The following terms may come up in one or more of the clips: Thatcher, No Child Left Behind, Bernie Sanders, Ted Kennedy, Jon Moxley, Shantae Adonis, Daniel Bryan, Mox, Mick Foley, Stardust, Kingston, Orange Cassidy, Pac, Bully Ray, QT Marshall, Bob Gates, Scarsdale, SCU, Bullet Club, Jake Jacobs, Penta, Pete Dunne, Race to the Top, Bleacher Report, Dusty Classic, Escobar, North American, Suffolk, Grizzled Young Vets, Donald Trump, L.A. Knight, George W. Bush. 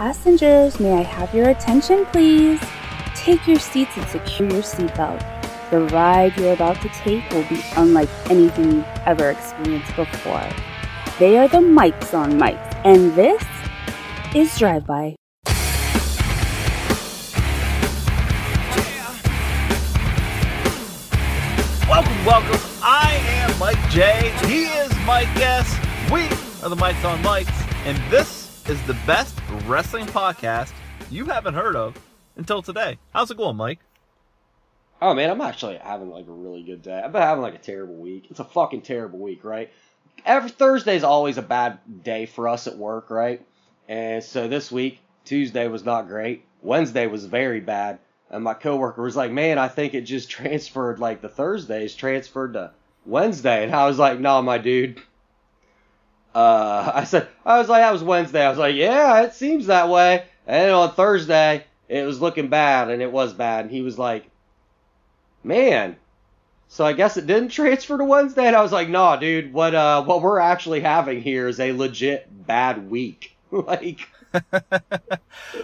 Passengers, may I have your attention, please? Take your seats and secure your seatbelt. The ride you're about to take will be unlike anything you've ever experienced before. They are the Mikes on Mics, and this is Drive By. Yeah. Welcome, welcome. I am Mike J. He is Mike S. We are the Mikes on Mics, and this is the best wrestling podcast you haven't heard of until today. How's it going, Mike? Oh, man, I'm actually having, like, a really good day. I've been having, like, a terrible week. It's a fucking terrible week, right? Every Thursday's always a bad day for us at work, right? And so this week, Tuesday was not great. Wednesday was very bad. And my coworker was like, man, I think it just transferred, like, the Thursdays transferred to Wednesday. And I was like, nah, my dude. I was like, that was Wednesday. I was like, yeah, it seems that way. And on Thursday, it was looking bad, and it was bad. And he was like, man, so I guess it didn't transfer to Wednesday. And I was like, nah, dude, what we're actually having here is a legit bad week. Like,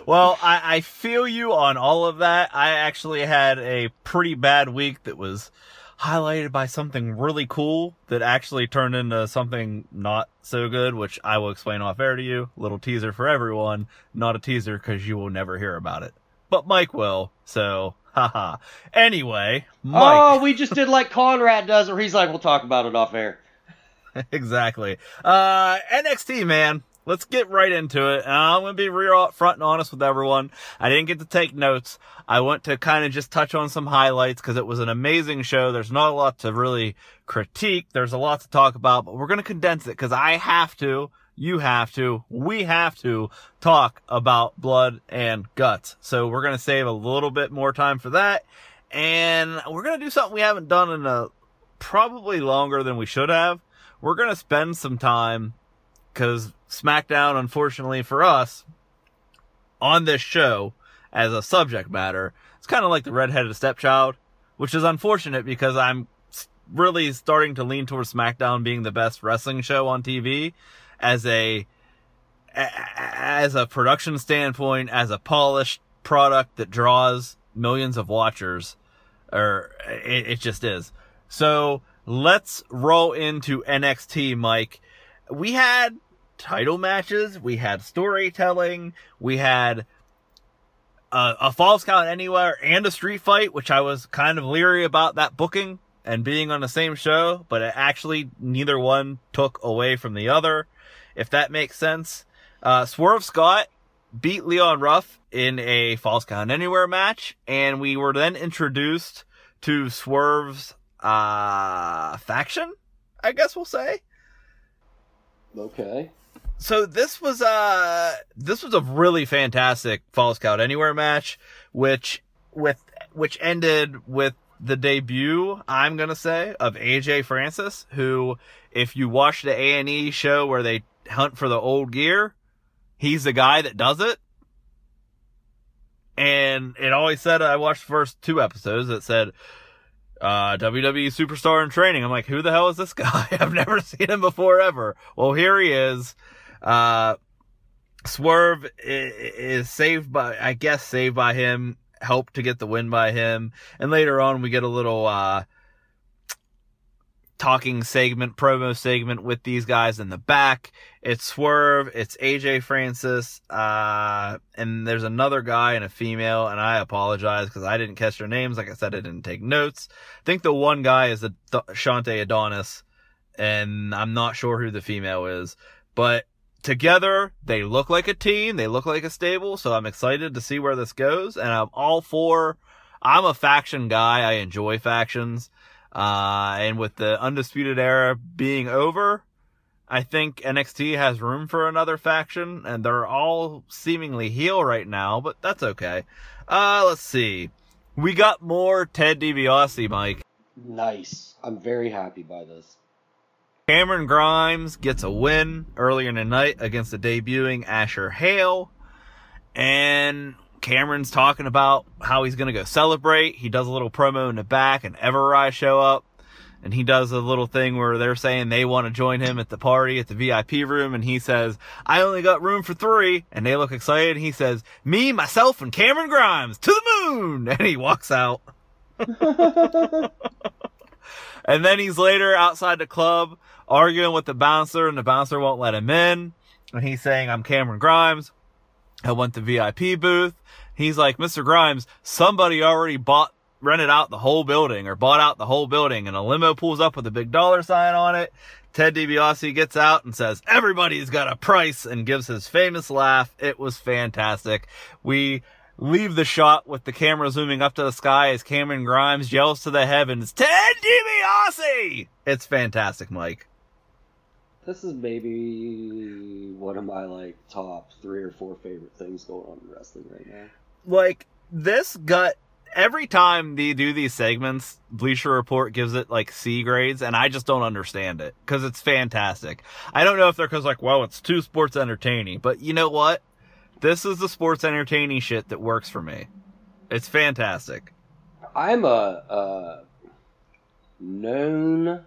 well, I feel you on all of that. I actually had a pretty bad week that was highlighted by something really cool that actually turned into something not so good, which I will explain off air to you. Little teaser for everyone. Not a teaser because you will never hear about it. But Mike will, so haha. Anyway, Mike. Oh, we just did like Conrad does, where he's like, we'll talk about it off air. Exactly. NXT, man. Let's get right into it. I'm going to be real up front and honest with everyone. I didn't get to take notes. I want to kind of just touch on some highlights because it was an amazing show. There's not a lot to really critique. There's a lot to talk about, but we're going to condense it because I have to, you have to, we have to talk about Blood and Guts. So we're going to save a little bit more time for that. And we're going to do something we haven't done in a probably longer than we should have. We're going to spend some time because SmackDown, unfortunately for us, on this show, as a subject matter, it's kind of like the redheaded stepchild, which is unfortunate because I'm really starting to lean towards SmackDown being the best wrestling show on TV as a production standpoint, as a polished product that draws millions of watchers, or it just is. So let's roll into NXT, Mike. We had title matches, we had storytelling, we had a false count anywhere and a street fight, which I was kind of leery about that booking and being on the same show, but it actually neither one took away from the other, if that makes sense. Swerve Scott beat Leon Ruff in a false count anywhere match, and we were then introduced to Swerve's faction, I guess we'll say. Okay. So this was a really fantastic false count anywhere match, which ended with the debut, I'm gonna say, of AJ Francis, who, if you watch the A&E show where they hunt for the old gear, he's the guy that does it. And it always said, I watched the first two episodes that said, WWE superstar in training. I'm like, who the hell is this guy? I've never seen him before ever. Well, here he is. Swerve is saved by him, helped to get the win by him. And later on, we get a little talking segment, promo segment with these guys in the back. It's Swerve, it's AJ Francis, and there's another guy and a female, and I apologize because I didn't catch their names. Like I said, I didn't take notes. I think the one guy is Shantae Adonis, and I'm not sure who the female is. But together, they look like a team, they look like a stable, so I'm excited to see where this goes, and I'm all for, I'm a faction guy, I enjoy factions. And with the Undisputed Era being over, I think NXT has room for another faction, and they're all seemingly heel right now, but that's okay. Let's see. We got more Ted DiBiase, Mike. Nice. I'm very happy by this. Cameron Grimes gets a win earlier in the night against the debuting Asher Hale, and Cameron's talking about how he's going to go celebrate. He does a little promo in the back, and Evereye show up. and he does a little thing where they're saying they want to join him at the party at the VIP room, and he says, I only got room for 3, and they look excited, and he says, me, myself, and Cameron Grimes, to the moon, and he walks out. And then he's later outside the club arguing with the bouncer, and the bouncer won't let him in, and he's saying, I'm Cameron Grimes, I want the VIP booth. He's like, Mr. Grimes, somebody already rented out the whole building, or bought out the whole building, and a limo pulls up with a big dollar sign on it. Ted DiBiase gets out and says, everybody's got a price, and gives his famous laugh. It was fantastic. We leave the shot with the camera zooming up to the sky as Cameron Grimes yells to the heavens, Ted DiBiase! It's fantastic, Mike. This is maybe one of my, like, top 3 or 4 favorite things going on in wrestling right now. Like, this got... Every time they do these segments, Bleacher Report gives it, like, C grades, and I just don't understand it, because it's fantastic. I don't know if they're because, like, well, it's too sports entertaining, but you know what? This is the sports entertaining shit that works for me. It's fantastic. I'm a known...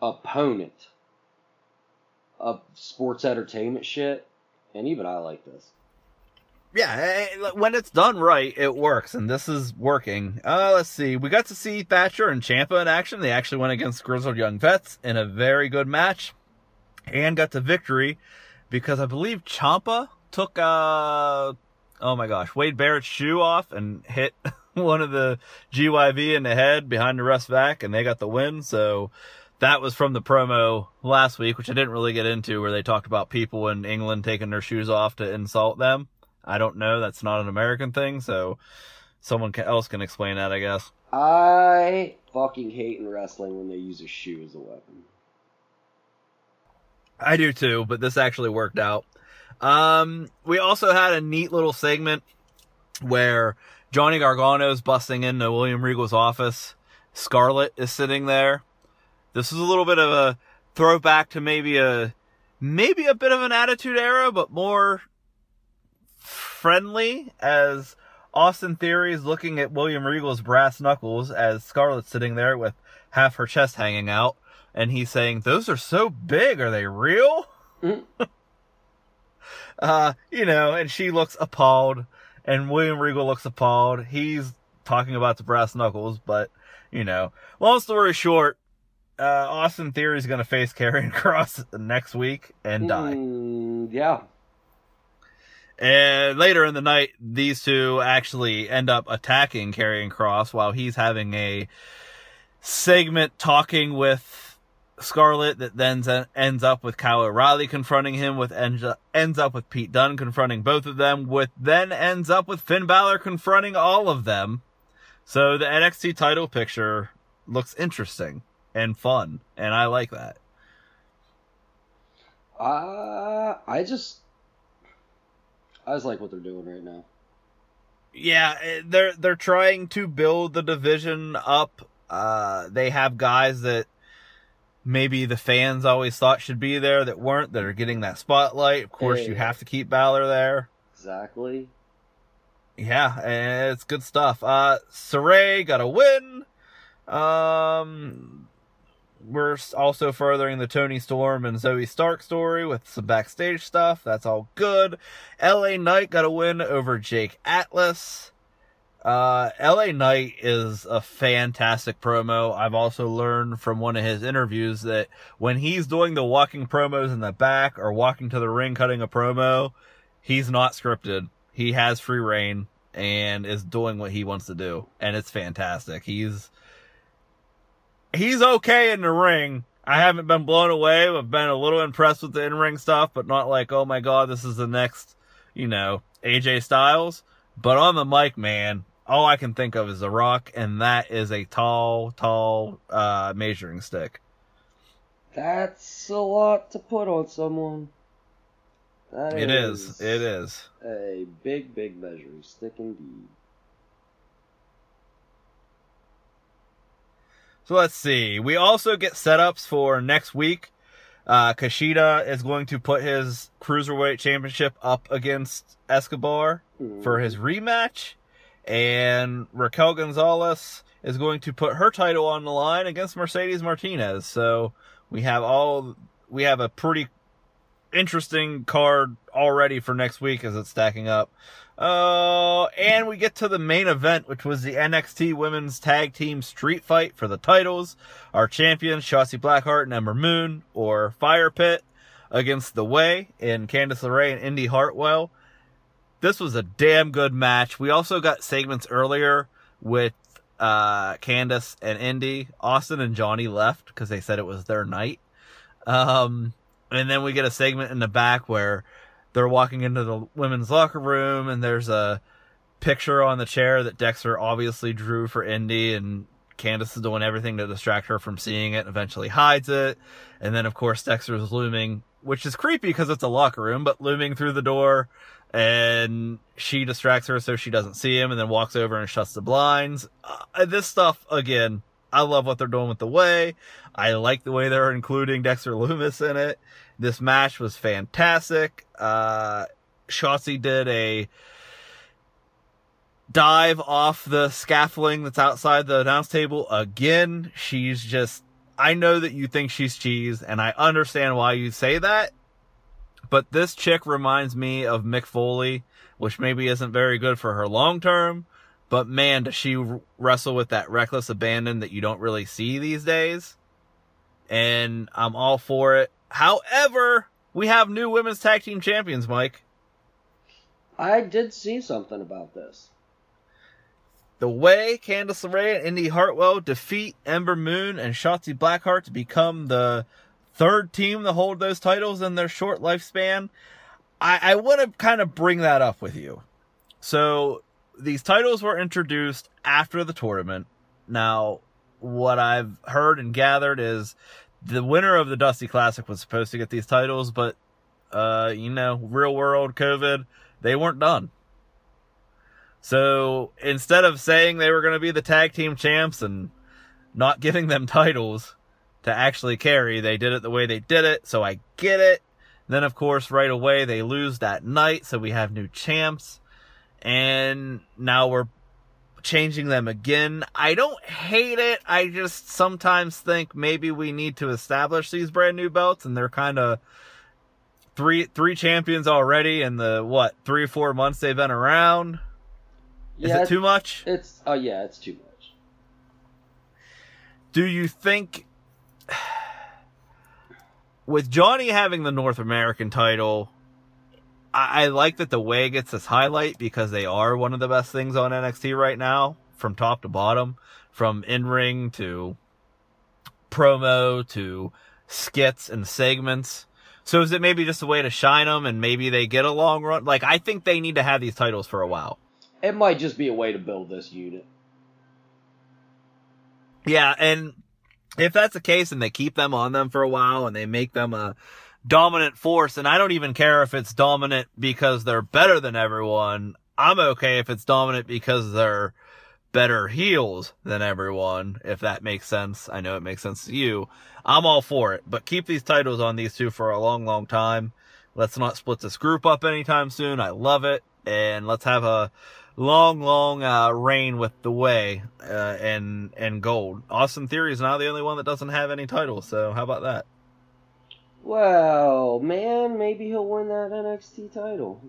opponent of sports entertainment shit, and even I like this. Yeah, when it's done right, it works, and this is working. Let's see. We got to see Thatcher and Ciampa in action. They actually went against Grizzled Young Vets in a very good match, and got the victory because I believe Ciampa took Wade Barrett's shoe off and hit one of the GYV in the head behind the ref's back, and they got the win. So that was from the promo last week, which I didn't really get into, where they talked about people in England taking their shoes off to insult them. I don't know. That's not an American thing, so someone else can explain that, I guess. I fucking hate in wrestling when they use a shoe as a weapon. I do too, but this actually worked out. We also had a neat little segment where Johnny Gargano's busting into William Regal's office. Scarlett is sitting there. This is a little bit of a throwback to maybe a bit of an Attitude Era, but more friendly, as Austin Theory is looking at William Regal's brass knuckles as Scarlett's sitting there with half her chest hanging out, and he's saying, those are so big, are they real? Mm-hmm. And she looks appalled, and William Regal looks appalled. He's talking about the brass knuckles, but, long story short, Austin Theory's going to face Karrion Kross next week and die. Yeah. And later in the night, these two actually end up attacking Karrion Kross while he's having a segment talking with Scarlett that then ends up with Kyle O'Reilly confronting him, ends up with Pete Dunne confronting both of them, with then ends up with Finn Balor confronting all of them. So the NXT title picture looks interesting and fun, and I like that. I just like what they're doing right now. Yeah, they're trying to build the division up. They have guys that maybe the fans always thought should be there that weren't, that are getting that spotlight. Of course, you have to keep Balor there. Exactly. Yeah, it's good stuff. Saray got a win. We're also furthering the Tony Storm and Zoe Stark story with some backstage stuff. That's all good. L.A. Knight got a win over Jake Atlas. L.A. Knight is a fantastic promo. I've also learned from one of his interviews that when he's doing the walking promos in the back or walking to the ring cutting a promo, he's not scripted. He has free reign and is doing what he wants to do. And it's fantastic. He's okay in the ring. I haven't been blown away. I've been a little impressed with the in-ring stuff, but not like, oh my God, this is the next, AJ Styles. But on the mic, man, all I can think of is The Rock, and that is a tall measuring stick. That's a lot to put on someone. It is. A big, big measuring stick indeed. So let's see. We also get setups for next week. Kushida is going to put his Cruiserweight Championship up against Escobar for his rematch. And Raquel Gonzalez is going to put her title on the line against Mercedes Martinez. So we have a pretty interesting card already for next week as it's stacking up. And we get to the main event, which was the NXT Women's Tag Team Street Fight for the titles. Our champions, Shotzi Blackheart and Ember Moon, or Fire Pit, against The Way and Candice LeRae and Indy Hartwell. This was a damn good match. We also got segments earlier with Candice and Indy. Austin and Johnny left because they said it was their night. And then we get a segment in the back where they're walking into the women's locker room, and there's a picture on the chair that Dexter obviously drew for Indy, and Candice is doing everything to distract her from seeing it and eventually hides it. And then, of course, Dexter is looming, which is creepy because it's a locker room, but looming through the door, and she distracts her so she doesn't see him, and then walks over and shuts the blinds. This stuff, again, I love what they're doing with The Way. I like the way they're including Dexter Lumis in it. This match was fantastic. Shotzi did a dive off the scaffolding that's outside the announce table again. She's just, I know that you think she's cheese, and I understand why you say that, but this chick reminds me of Mick Foley, which maybe isn't very good for her long term. But man, does she wrestle with that reckless abandon that you don't really see these days. And I'm all for it. However, we have new women's tag team champions, Mike. I did see something about this. The Way, Candice LeRae, and Indy Hartwell defeat Ember Moon and Shotzi Blackheart to become the third team to hold those titles in their short lifespan. I want to kind of bring that up with you. So these titles were introduced after the tournament. Now, what I've heard and gathered is the winner of the Dusty Classic was supposed to get these titles, but, you know, real world COVID, they weren't done. So instead of saying they were going to be the tag team champs and not giving them titles to actually carry, they did it the way they did it. So I get it. Then, of course, right away, they lose that night. So we have new champs. And now we're changing them again. I don't hate it. I just sometimes think maybe we need to establish these brand new belts, and they're kind of three champions already in the, 3 or 4 months they've been around. Yeah, is it too much? It's too much. Do you think with Johnny having the North American title, I like that The Way gets this highlight because they are one of the best things on NXT right now, from top to bottom, from in-ring to promo to skits and segments. So is it maybe just a way to shine them, and maybe they get a long run? Like, I think they need to have these titles for a while. It might just be a way to build this unit. Yeah, and if that's the case and they keep them on them for a while and they make them a dominant force, and I don't even care if it's dominant because they're better than everyone. I'm okay if it's dominant because they're better heels than everyone, if that makes sense. I know it makes sense to you. I'm all for it, but keep these titles on these two for a long, long time. Let's not split this group up anytime soon. I love it. And let's have a long, long reign with The Way and gold. Austin Theory is now the only one that doesn't have any titles, so how about that? Well, man, maybe he'll win that NXT title.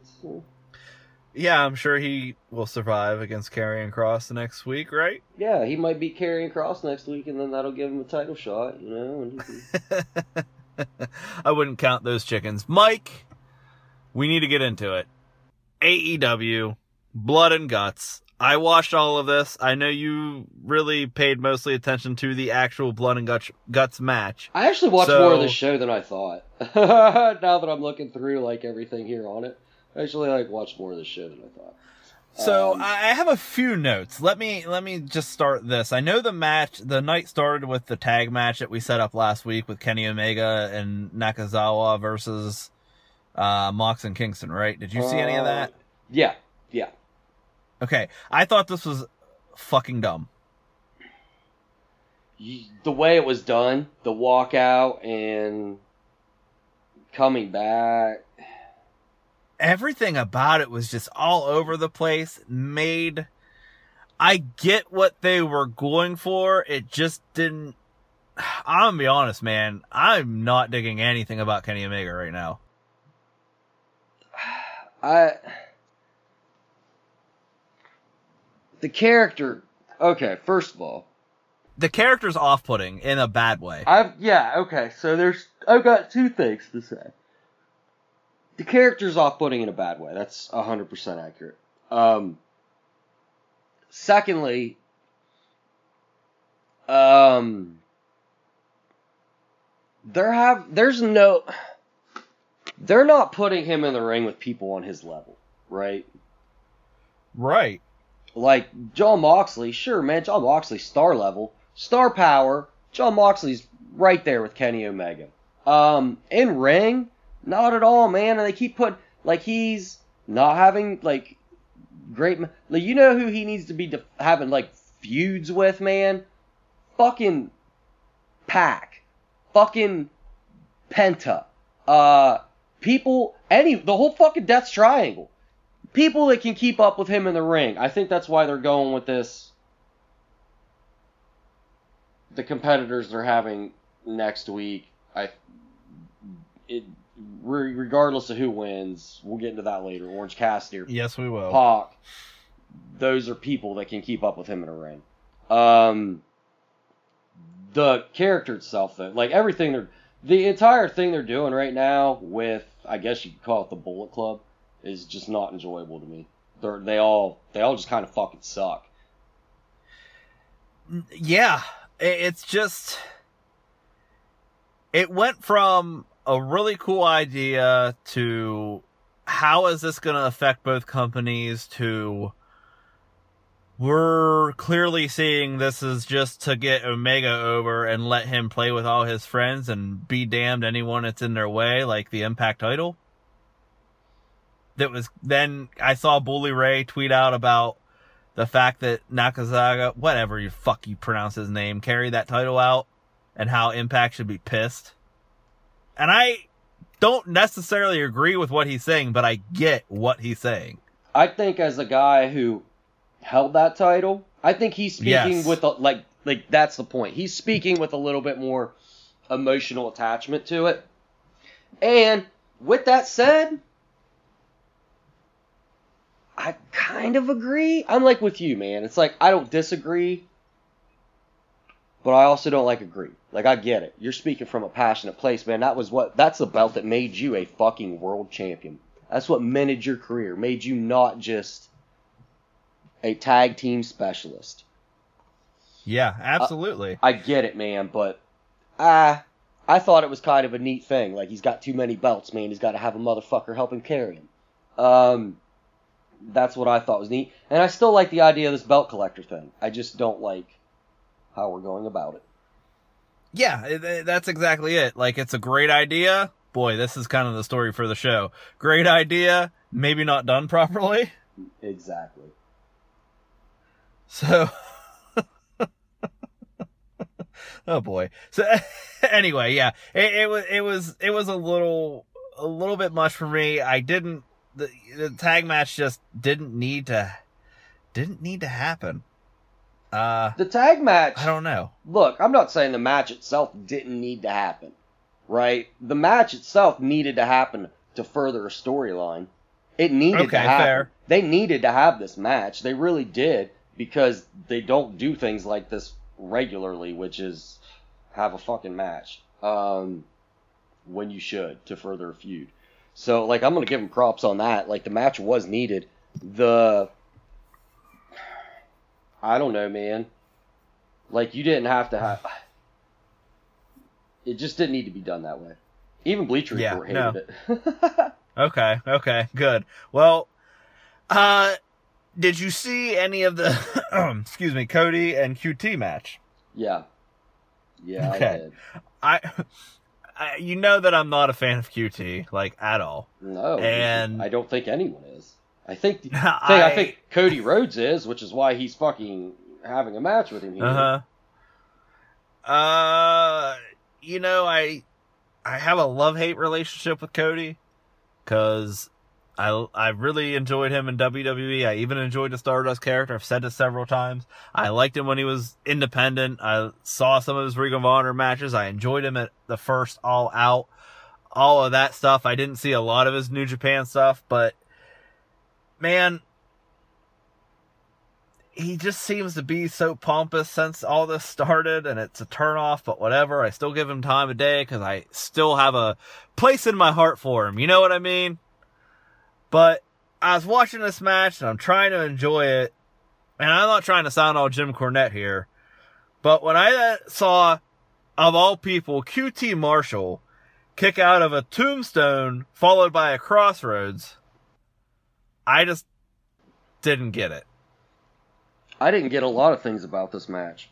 Yeah, I'm sure he will survive against Karrion Kross next week, right? Yeah, he might beat Karrion Kross next week, and then that'll give him a title shot, you know? I wouldn't count those chickens. Mike, we need to get into it. AEW, Blood and Guts. I watched all of this. I know you really paid mostly attention to the actual Blood and Guts match. I actually watched more of the show than I thought. Now that I'm looking through like everything here on it, I actually watched more of the show than I thought. So I have a few notes. Let me just start this. I know the night started with the tag match that we set up last week with Kenny Omega and Nakazawa versus Mox and Kingston, right? Did you see any of that? Yeah. Okay, I thought this was fucking dumb. The way it was done, the walkout and coming back. Everything about it was just all over the place, made I get what they were going for. It just didn't. I'm going to be honest, man. I'm not digging anything about Kenny Omega right now. The character. Okay, first of all. The character's off-putting in a bad way. So I've got two things to say. The character's off-putting in a bad way. That's 100% accurate. Secondly, they're not putting him in the ring with people on his level, right? Right. Like, Jon Moxley, sure, man, Jon Moxley's star level, star power, Jon Moxley's right there with Kenny Omega. In ring, not at all, man, and they keep putting, like, he's not having, like, great, like, you know who he needs to be having, like, feuds with, man? Fucking Pac. Fucking Penta. The whole fucking Death Triangle. People that can keep up with him in the ring. I think that's why they're going with this. The competitors they're having next week. Regardless of who wins, we'll get into that later. Orange Cassidy. Yes, we will. Pac. Those are people that can keep up with him in a ring. The character itself, though, like everything the entire thing they're doing right now with, I guess you could call it the Bullet Club, is just not enjoyable to me. They all just kind of fucking suck. Yeah, it's just, it went from a really cool idea to how is this going to affect both companies to we're clearly seeing this is just to get Omega over and let him play with all his friends and be damned anyone that's in their way, like the Impact title. That was then I saw Bully Ray tweet out about the fact that Nakazawa, whatever you fuck you pronounce his name, carried that title out and how Impact should be pissed. And I don't necessarily agree with what he's saying, but I get what he's saying. I think as a guy who held that title, I think he's speaking with like that's the point. He's speaking with a little bit more emotional attachment to it. And with that said, I kind of agree. I'm like with you, man. It's like, I don't disagree, but I also don't like agree. Like, I get it. You're speaking from a passionate place, man. That's the belt that made you a fucking world champion. That's what minted your career, made you not just a tag team specialist. Yeah, absolutely. I get it, man, but I thought it was kind of a neat thing. Like, he's got too many belts, man. He's got to have a motherfucker help him carry him. That's what I thought was neat. And I still like the idea of this belt collector thing. I just don't like how we're going about it. Yeah, that's exactly it. Like, it's a great idea. Boy, this is kind of the story for the show. Great idea, maybe not done properly. Exactly. So, oh boy. So anyway, yeah, it was a little bit much for me. The tag match just didn't need to happen. The tag match, I don't know. Look, I'm not saying the match itself didn't need to happen, right? The match itself needed to happen to further a storyline. It needed to happen. Fair. They needed to have this match. They really did, because they don't do things like this regularly, which is have a fucking match when you should to further a feud. So, like, I'm going to give him props on that. Like, the match was needed. I don't know, man. Like, you didn't have to have... It just didn't need to be done that way. Even Bleacher Report hated it. Okay, good. Well, did you see any of the, excuse me, Cody and QT match? Yeah, okay. I did. You know that I'm not a fan of QT, like, at all. No, and I don't think anyone is. I think Cody Rhodes is, which is why he's fucking having a match with him here. Uh-huh. You know, I have a love-hate relationship with Cody, because I really enjoyed him in WWE. I even enjoyed the Stardust character. I've said this several times. I liked him when he was independent. I saw some of his Ring of Honor matches. I enjoyed him at the first All Out. All of that stuff. I didn't see a lot of his New Japan stuff, but man, he just seems to be so pompous since all this started, and it's a turnoff, but whatever. I still give him time of day because I still have a place in my heart for him. You know what I mean? But I was watching this match, and I'm trying to enjoy it, and I'm not trying to sound all Jim Cornette here, but when I saw, of all people, QT Marshall kick out of a tombstone followed by a crossroads, I just didn't get it. I didn't get a lot of things about this match.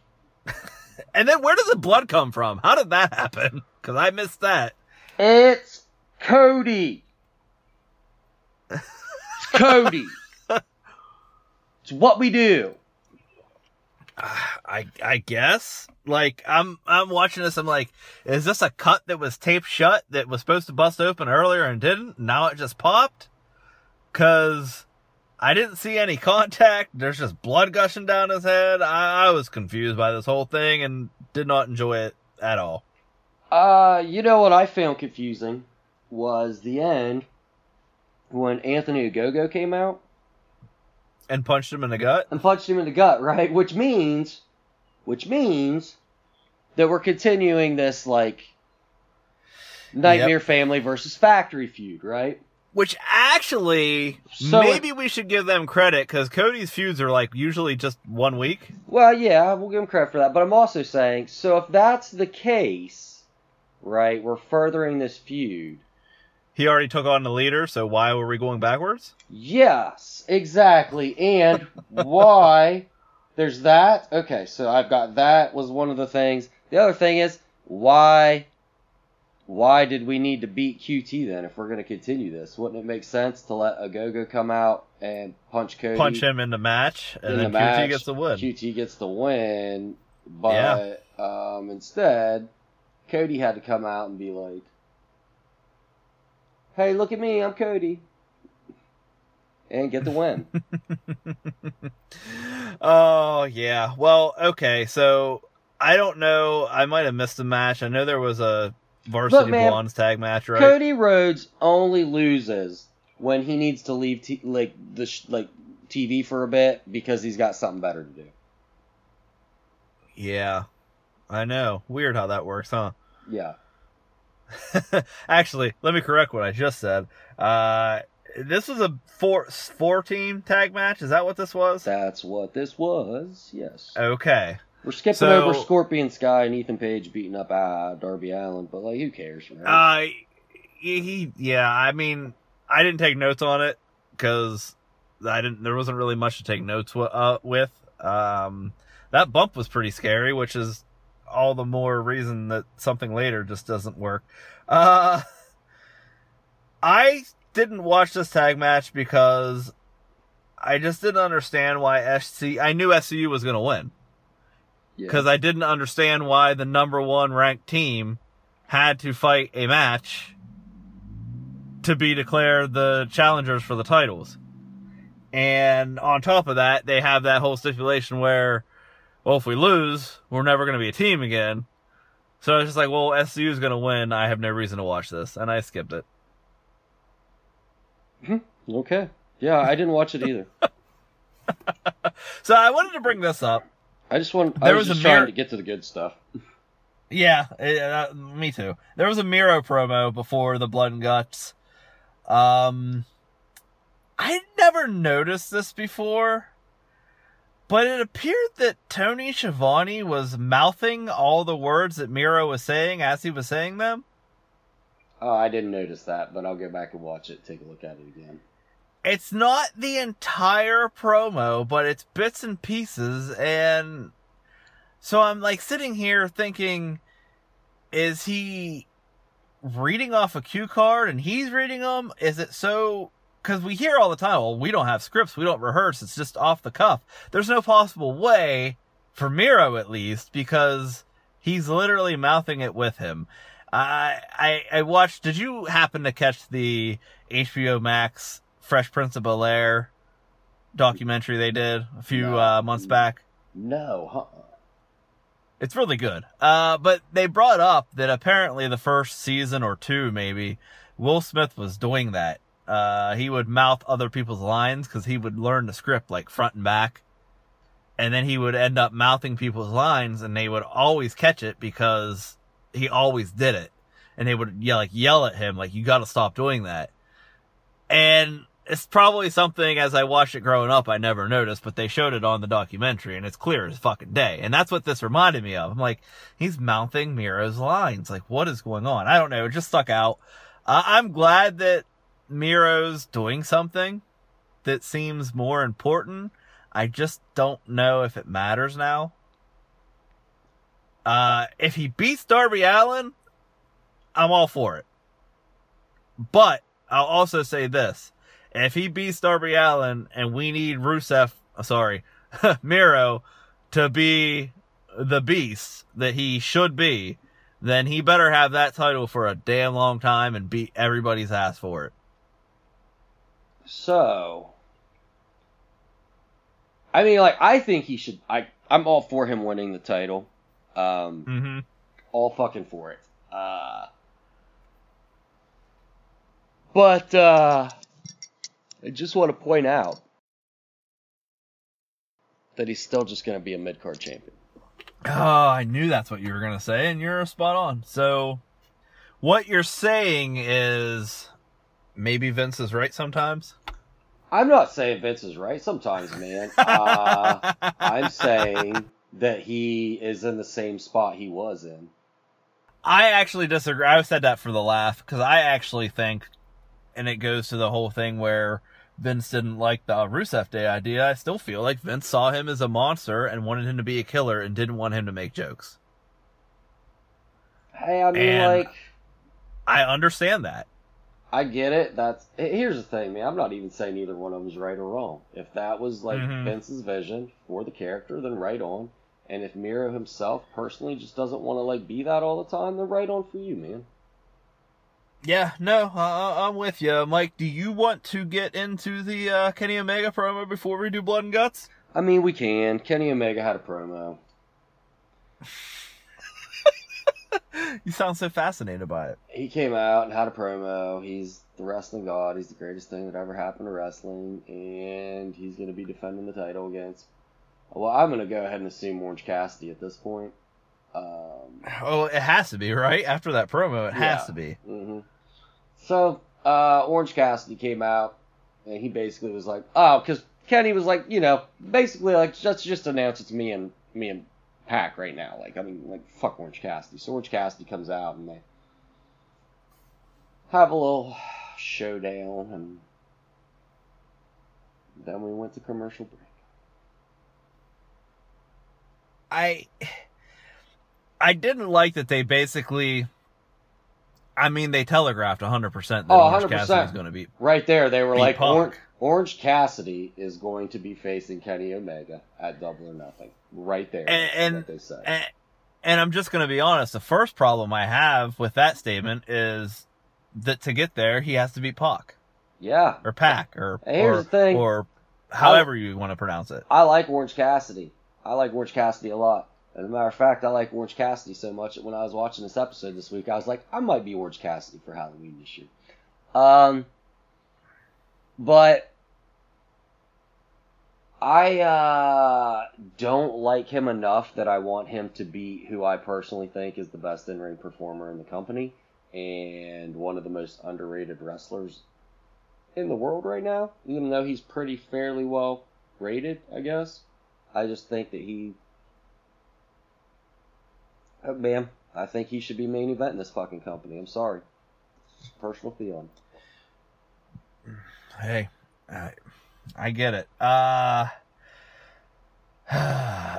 And then where does the blood come from? How did that happen? Because I missed that. It's Cody. It's Cody. It's what we do. I guess. Like, I'm watching this, I'm like, is this a cut that was taped shut that was supposed to bust open earlier and didn't? Now it just popped? Because I didn't see any contact. There's just blood gushing down his head. I was confused by this whole thing and did not enjoy it at all. You know what I found confusing was the end when Anthony Ogogo came out. And punched him in the gut? And punched him in the gut, right? Which means that we're continuing this, like, Nightmare Family versus Factory feud, right? Which actually, maybe we should give them credit, because Cody's feuds are, like, usually just 1 week. Well, yeah, we'll give him credit for that. But I'm also saying, so if that's the case, right, we're furthering this feud. He already took on the leader, so why were we going backwards? Yes, exactly. And why? There's that. Okay, so I've got that was one of the things. The other thing is, why did we need to beat QT then if we're going to continue this? Wouldn't it make sense to let Ogogo come out and punch Cody? Punch him in the match, and then QT gets the win. QT gets the win, but instead, Cody had to come out and be like, hey, look at me, I'm Cody. And get the win. Oh, yeah. Well, okay, so I don't know. I might have missed the match. I know there was a Varsity Blondes tag match, right? Cody Rhodes only loses when he needs to leave TV for a bit because he's got something better to do. Yeah, I know. Weird how that works, huh? Yeah. Actually, let me correct what I just said. This was a four-team tag match? Is that what this was? That's what this was, yes. Okay. We're skipping over Scorpion Sky and Ethan Page beating up Darby Allin, but, like, who cares? Right? I mean, I didn't take notes on it because there wasn't really much to take notes with. That bump was pretty scary, which is all the more reason that something later just doesn't work. I didn't watch this tag match because I just didn't understand why I knew SCU was going to win. Because I didn't understand why the number one ranked team had to fight a match to be declared the challengers for the titles. And on top of that, they have that whole stipulation where, well, if we lose, we're never going to be a team again. So I was just like, well, SCU is going to win. I have no reason to watch this. And I skipped it. Okay. Yeah, I didn't watch it either. So I wanted to bring this up. I was just trying to get to the good stuff. Yeah, me too. There was a Miro promo before the Blood and Guts. I never noticed this before. But it appeared that Tony Schiavone was mouthing all the words that Miro was saying as he was saying them. Oh, I didn't notice that, but I'll go back and watch it, take a look at it again. It's not the entire promo, but it's bits and pieces, and so I'm, like, sitting here thinking, is he reading off a cue card and he's reading them? Is it so... Because we hear all the time, well, we don't have scripts, we don't rehearse, it's just off the cuff. There's no possible way, for Miro at least, because he's literally mouthing it with him. I watched, did you happen to catch the HBO Max Fresh Prince of Bel-Air documentary they did a few months back? No. It's really good. But they brought up that apparently the first season or two, maybe, Will Smith was doing that. He would mouth other people's lines because he would learn the script like front and back. And then he would end up mouthing people's lines and they would always catch it because he always did it. And they would yell at him, like, you got to stop doing that. And it's probably something, as I watched it growing up, I never noticed, but they showed it on the documentary, and it's clear as fucking day. And that's what this reminded me of. I'm like, he's mouthing Miro's lines. Like, what is going on? I don't know. It just stuck out. I'm glad that Miro's doing something that seems more important. I just don't know if it matters now. If he beats Darby Allin, I'm all for it. But I'll also say this. If he beats Darby Allin and we need Miro to be the beast that he should be, then he better have that title for a damn long time and beat everybody's ass for it. So, I mean, I think he should, I'm all for him winning the title. All fucking for it. But I just want to point out that he's still just going to be a mid-card champion. Oh, I knew that's what you were going to say, and you're spot on. So, what you're saying is maybe Vince is right sometimes? I'm not saying Vince is right sometimes, man. I'm saying that he is in the same spot he was in. I actually disagree. I said that for the laugh, because I actually think... And it goes to the whole thing where Vince didn't like the Rusev Day idea. I still feel like Vince saw him as a monster and wanted him to be a killer and didn't want him to make jokes. Hey, I mean, and I understand that. I get it. Here's the thing, man. I'm not even saying either one of them's right or wrong. If that was Vince's vision for the character, then right on. And if Miro himself personally just doesn't want to be that all the time, then right on for you, man. Yeah, no, I'm with you. Mike, do you want to get into the Kenny Omega promo before we do Blood and Guts? I mean, we can. Kenny Omega had a promo. You sound so fascinated by it. He came out and had a promo. He's the wrestling god. He's the greatest thing that ever happened to wrestling. And he's going to be defending the title against... Well, I'm going to go ahead and assume Orange Cassidy at this point. It has to be, right? After that promo, it has to be. Mm-hmm. So, Orange Cassidy came out, and he basically was like, because Kenny was like, basically just announce it's me and Pac right now. Fuck Orange Cassidy. So Orange Cassidy comes out, and they have a little showdown, and then we went to commercial break. I didn't like that they basically, they telegraphed 100% that Orange Cassidy was going to be. Right there, they were like, Orange Cassidy is going to be facing Kenny Omega at Double or Nothing. Right there, what they said. And I'm just going to be honest, the first problem I have with that statement is that to get there, he has to beat Pac. Yeah. Or Pac, here's the thing. Or however you want to pronounce it. I like Orange Cassidy. I like Orange Cassidy a lot. As a matter of fact, I like Orange Cassidy so much that when I was watching this episode this week, I was like, I might be Orange Cassidy for Halloween this year. But I don't like him enough that I want him to beat who I personally think is the best in-ring performer in the company and one of the most underrated wrestlers in the world right now, even though he's pretty fairly well rated, I guess. I just think that I think he should be main event in this fucking company. I'm sorry. It's a personal feeling. Hey, I get it. And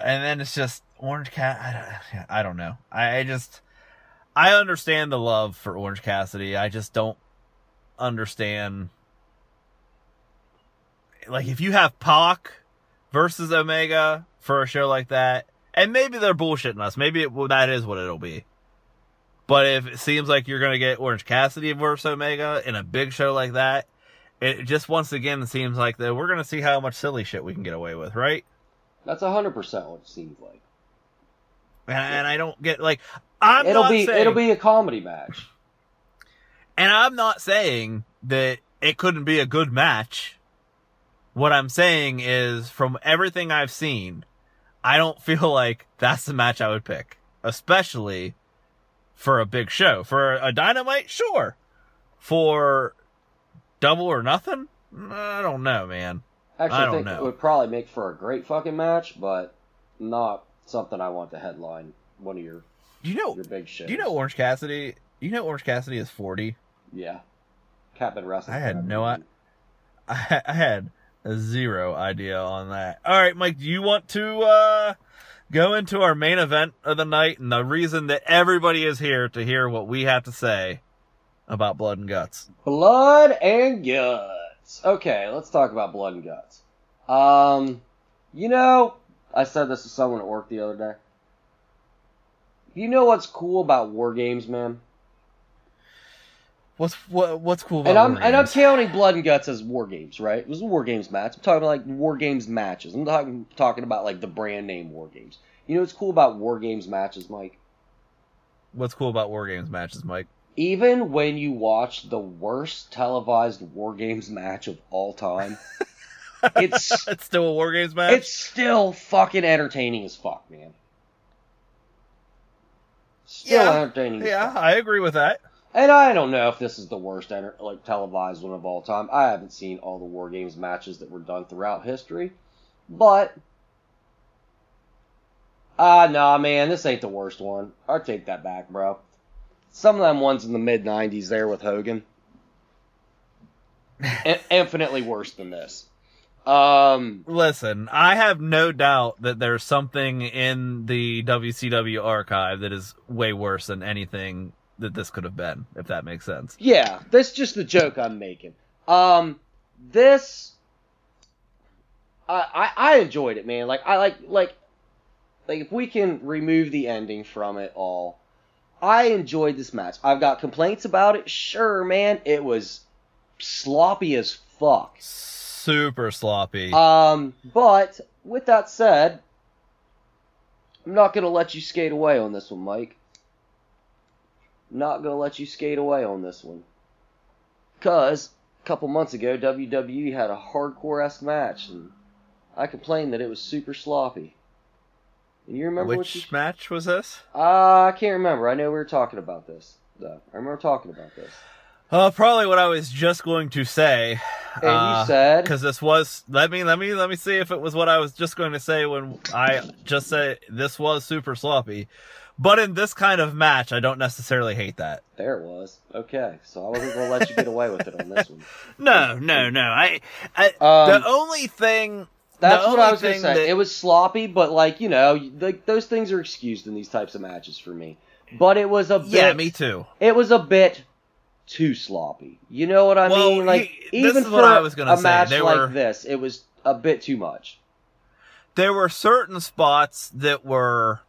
then it's just Orange Cat. I don't know. I understand the love for Orange Cassidy. I just don't understand. If you have Pac versus Omega for a show like that, and maybe they're bullshitting us. Maybe that is what it'll be. But if it seems like you're going to get Orange Cassidy versus Omega in a big show like that, it just once again seems like that we're going to see how much silly shit we can get away with, right? That's 100% what it seems like. And I don't get, like, it'll be a comedy match. And I'm not saying that it couldn't be a good match. What I'm saying is, from everything I've seen, I don't feel like that's the match I would pick. Especially for a big show. For a Dynamite, sure. For Double or Nothing? I don't know, man. I think it would probably make for a great fucking match, but not something I want to headline one of your big shows. Do you know Orange Cassidy? You know Orange Cassidy is 40? Yeah. Captain Wrestling. I had zero idea on that. All right, Mike, do you want to go into our main event of the night and the reason that everybody is here to hear what we have to say about Blood and Guts? Blood and Guts. Okay, let's talk about Blood and Guts. You know, I said this to someone at work the other day. You know what's cool about War Games, man? What's cool about War Games? And I'm counting Blood and Guts as War Games, right? It was a War Games match. I'm talking about, like, War Games matches. I'm not talking about, like, the brand name War Games. You know what's cool about War Games matches, Mike? What's cool about War Games matches, Mike? Even when you watch the worst televised War Games match of all time, it's still a War Games match? It's still fucking entertaining as fuck, man. Entertaining as fuck. Yeah, I agree with that. And I don't know if this is the worst televised one of all time. I haven't seen all the War Games matches that were done throughout history. But, nah, man, this ain't the worst one. I'll take that back, bro. Some of them ones in the mid-90s there with Hogan. Infinitely worse than this. Listen, I have no doubt that there's something in the WCW archive that is way worse than anything that this could have been, if that makes sense. Yeah, that's just the joke I'm making. I enjoyed it, man. Like, I if we can remove the ending from it all, I enjoyed this match. I've got complaints about it. Sure, man. It was sloppy as fuck. Super sloppy. But with that said, I'm not going to let you skate away on this one, Mike. Not going to let you skate away on this one. Because a couple months ago, WWE had a hardcore-esque match, and I complained that it was super sloppy. And you remember which match was this? I can't remember. I know we were talking about this, though. I remember talking about this. Probably what I was just going to say. And you said, because this was, let me see if it was what I was just going to say when I just said this was super sloppy. But in this kind of match, I don't necessarily hate that. There it was. Okay, so I wasn't going to let you get away with it on this one. No. The only thing... That's what I was going to say. It was sloppy, but, like, you know, like, those things are excused in these types of matches for me. But it was a bit... Yeah, me too. It was a bit too sloppy. You know what I mean? Like, even for a match like this, it was a bit too much. There were certain spots that were...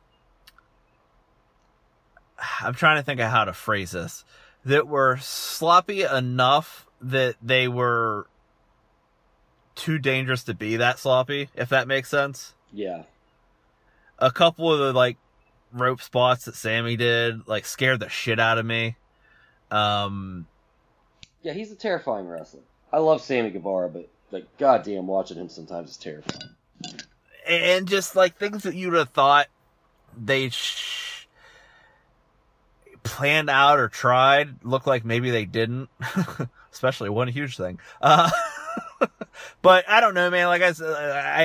I'm trying to think of how to phrase this, that were sloppy enough that they were too dangerous to be that sloppy, if that makes sense. Yeah. A couple of the, like, rope spots that Sammy did, like, scared the shit out of me. Yeah, he's a terrifying wrestler. I love Sammy Guevara, but, like, goddamn, watching him sometimes is terrifying. And just, like, things that you'd have thought they... planned out or tried, looked like maybe they didn't. Especially one huge thing. But I don't know, man. Like I said,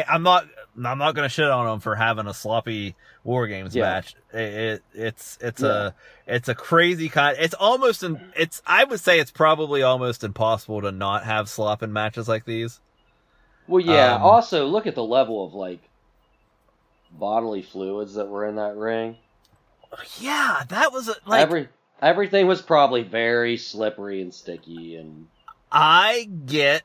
I'm not gonna shit on them for having a sloppy War Games match. It's a crazy kind. I would say it's probably almost impossible to not have slopping matches like these. Well, yeah. Also, look at the level of, like, bodily fluids that were in that ring. Yeah, that was like everything was probably very slippery and sticky, and I get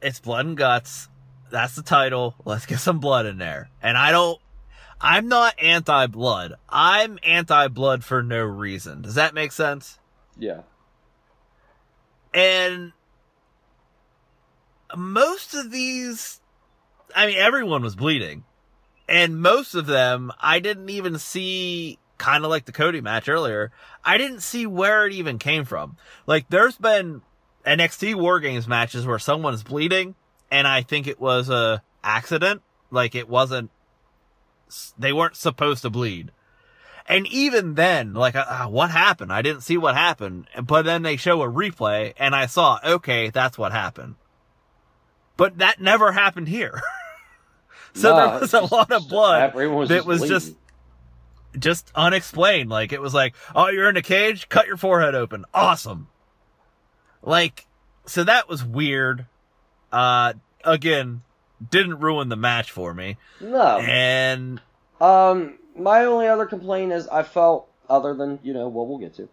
it's Blood and Guts. That's the title. Let's get some blood in there. And I'm not anti-blood. I'm anti-blood for no reason. Does that make sense? Yeah. And most of these, I mean, everyone was bleeding. And most of them, I didn't even see, kind of like the Cody match earlier, I didn't see where it even came from. Like, there's been NXT War Games matches where someone's bleeding, and I think it was a accident. Like, it wasn't, they weren't supposed to bleed. And even then, like, what happened? I didn't see what happened. But then they show a replay, and I saw, okay, that's what happened. But that never happened here. So there was a lot of blood that was just unexplained. Like, it was like, oh, you're in a cage? Cut your forehead open. Awesome. Like, so that was weird. Again, didn't ruin the match for me. No. And my only other complaint is I felt, other than, you know, what we'll get to,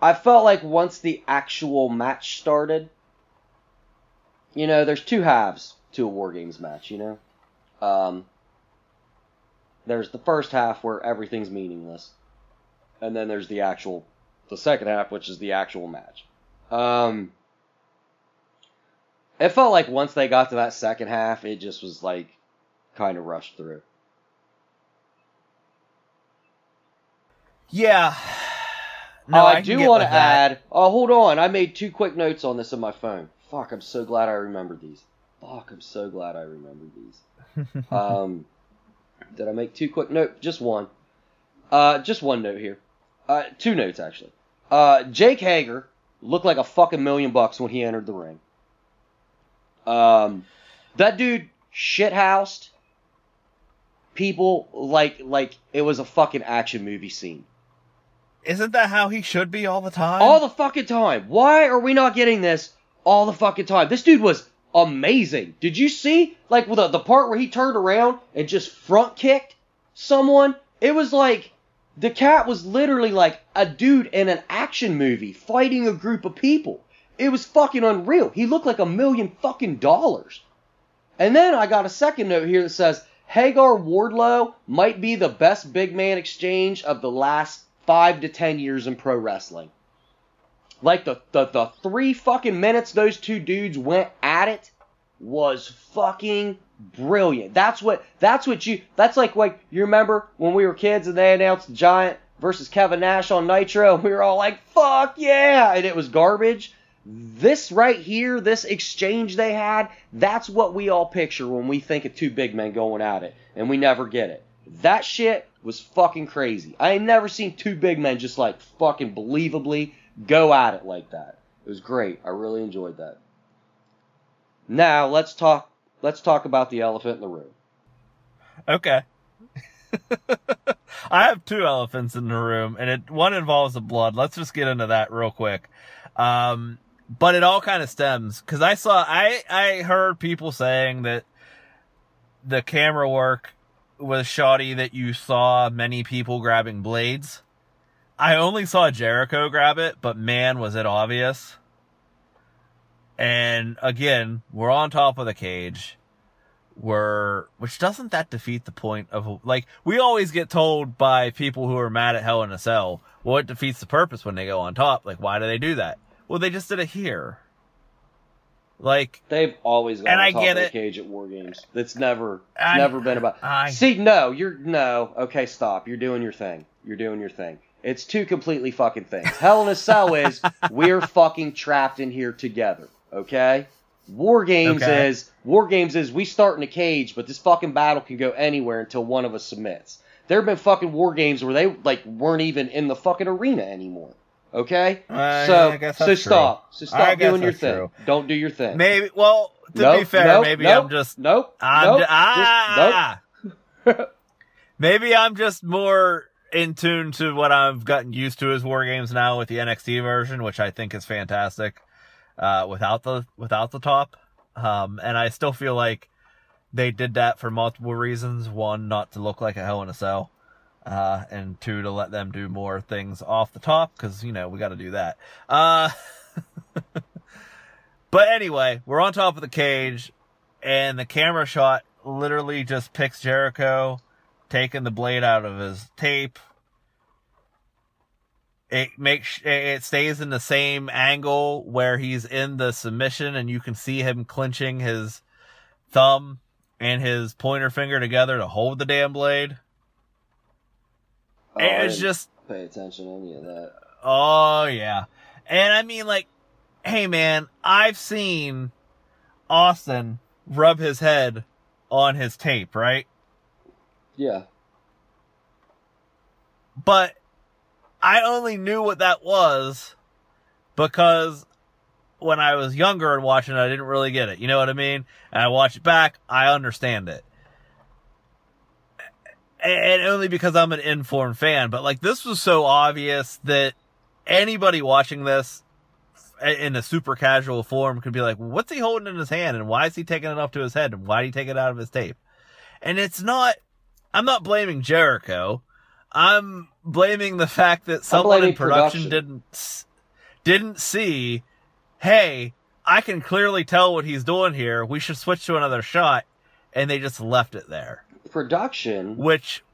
I felt like once the actual match started, you know, there's two halves to a War Games match, you know? There's the first half where everything's meaningless, and then there's the second half, which is the actual match. It felt like once they got to that second half, it just was, like, kind of rushed through. Yeah. No, I do want to add... Oh, hold on. I made two quick notes on this on my phone. Fuck, I'm so glad I remembered these. Did I make two quick notes? Just one. Just one note here. Two notes, actually. Jake Hager looked like a fucking $1,000,000 when he entered the ring. That dude shithoused people like it was a fucking action movie scene. Isn't that how he should be all the time? All the fucking time. Why are we not getting this all the fucking time? This dude was amazing. Did you see, like, the part where he turned around and just front kicked someone? It was like the cat was literally like a dude in an action movie fighting a group of people. It was fucking unreal. He looked like $1,000,000 fucking. And then I got a second note here that says, Hagar Wardlow might be the best big man exchange of the last 5 to 10 years in pro wrestling. Like, the 3 fucking minutes those two dudes went at it was fucking brilliant. That's like you remember when we were kids and they announced the Giant versus Kevin Nash on Nitro, and we were all like, fuck yeah, and it was garbage. This right here, this exchange they had, that's what we all picture when we think of two big men going at it, and we never get it. That shit was fucking crazy. I ain't never seen two big men just like fucking believably go at it like that. It was great. I really enjoyed that. Now, let's talk about the elephant in the room. Okay. I have two elephants in the room, and one involves the blood. Let's just get into that real quick. But it all kind of stems, because I heard people saying that the camera work was shoddy, that you saw many people grabbing blades. I only saw Jericho grab it, but man, was it obvious. And again, we're on top of the cage, which doesn't that defeat the point of, like, we always get told by people who are mad at Hell in a Cell, well, it defeats the purpose when they go on top. Like, why do they do that? Well, they just did it here. Like, they've always gone on top of the cage at War Games. That's never been about. Okay, stop. You're doing your thing. It's two completely fucking things. Hell in a Cell is we're fucking trapped in here together. Okay. War Games is we start in a cage, but this fucking battle can go anywhere until one of us submits. There have been fucking War Games where they, like, weren't even in the fucking arena anymore. Okay? So stop doing your thing. True. Don't do your thing. Maybe, well, to be fair, maybe I'm just more in tune to what I've gotten used to as War Games now with the NXT version, which I think is fantastic, without the top. And I still feel like they did that for multiple reasons. One, not to look like a Hell in a Cell. And two, to let them do more things off the top, because, you know, we got to do that. But anyway, we're on top of the cage, and the camera shot literally just picks Jericho, taking the blade out of his tape. It stays in the same angle where he's in the submission, and you can see him clenching his thumb and his pointer finger together to hold the damn blade. Oh, it's just pay attention to any of that. Oh yeah, and I mean, like, hey man, I've seen Austin rub his head on his tape, right? Yeah. But I only knew what that was because when I was younger and watching it, I didn't really get it. You know what I mean? And I watch it back, I understand it. And only because I'm an informed fan. But, like, this was so obvious that anybody watching this in a super casual form could be like, what's he holding in his hand? And why is he taking it up to his head? And why did he take it out of his tape? And it's not... I'm not blaming Jericho. I'm blaming the fact that someone in production didn't see, hey, I can clearly tell what he's doing here. We should switch to another shot. And they just left it there. Production. Which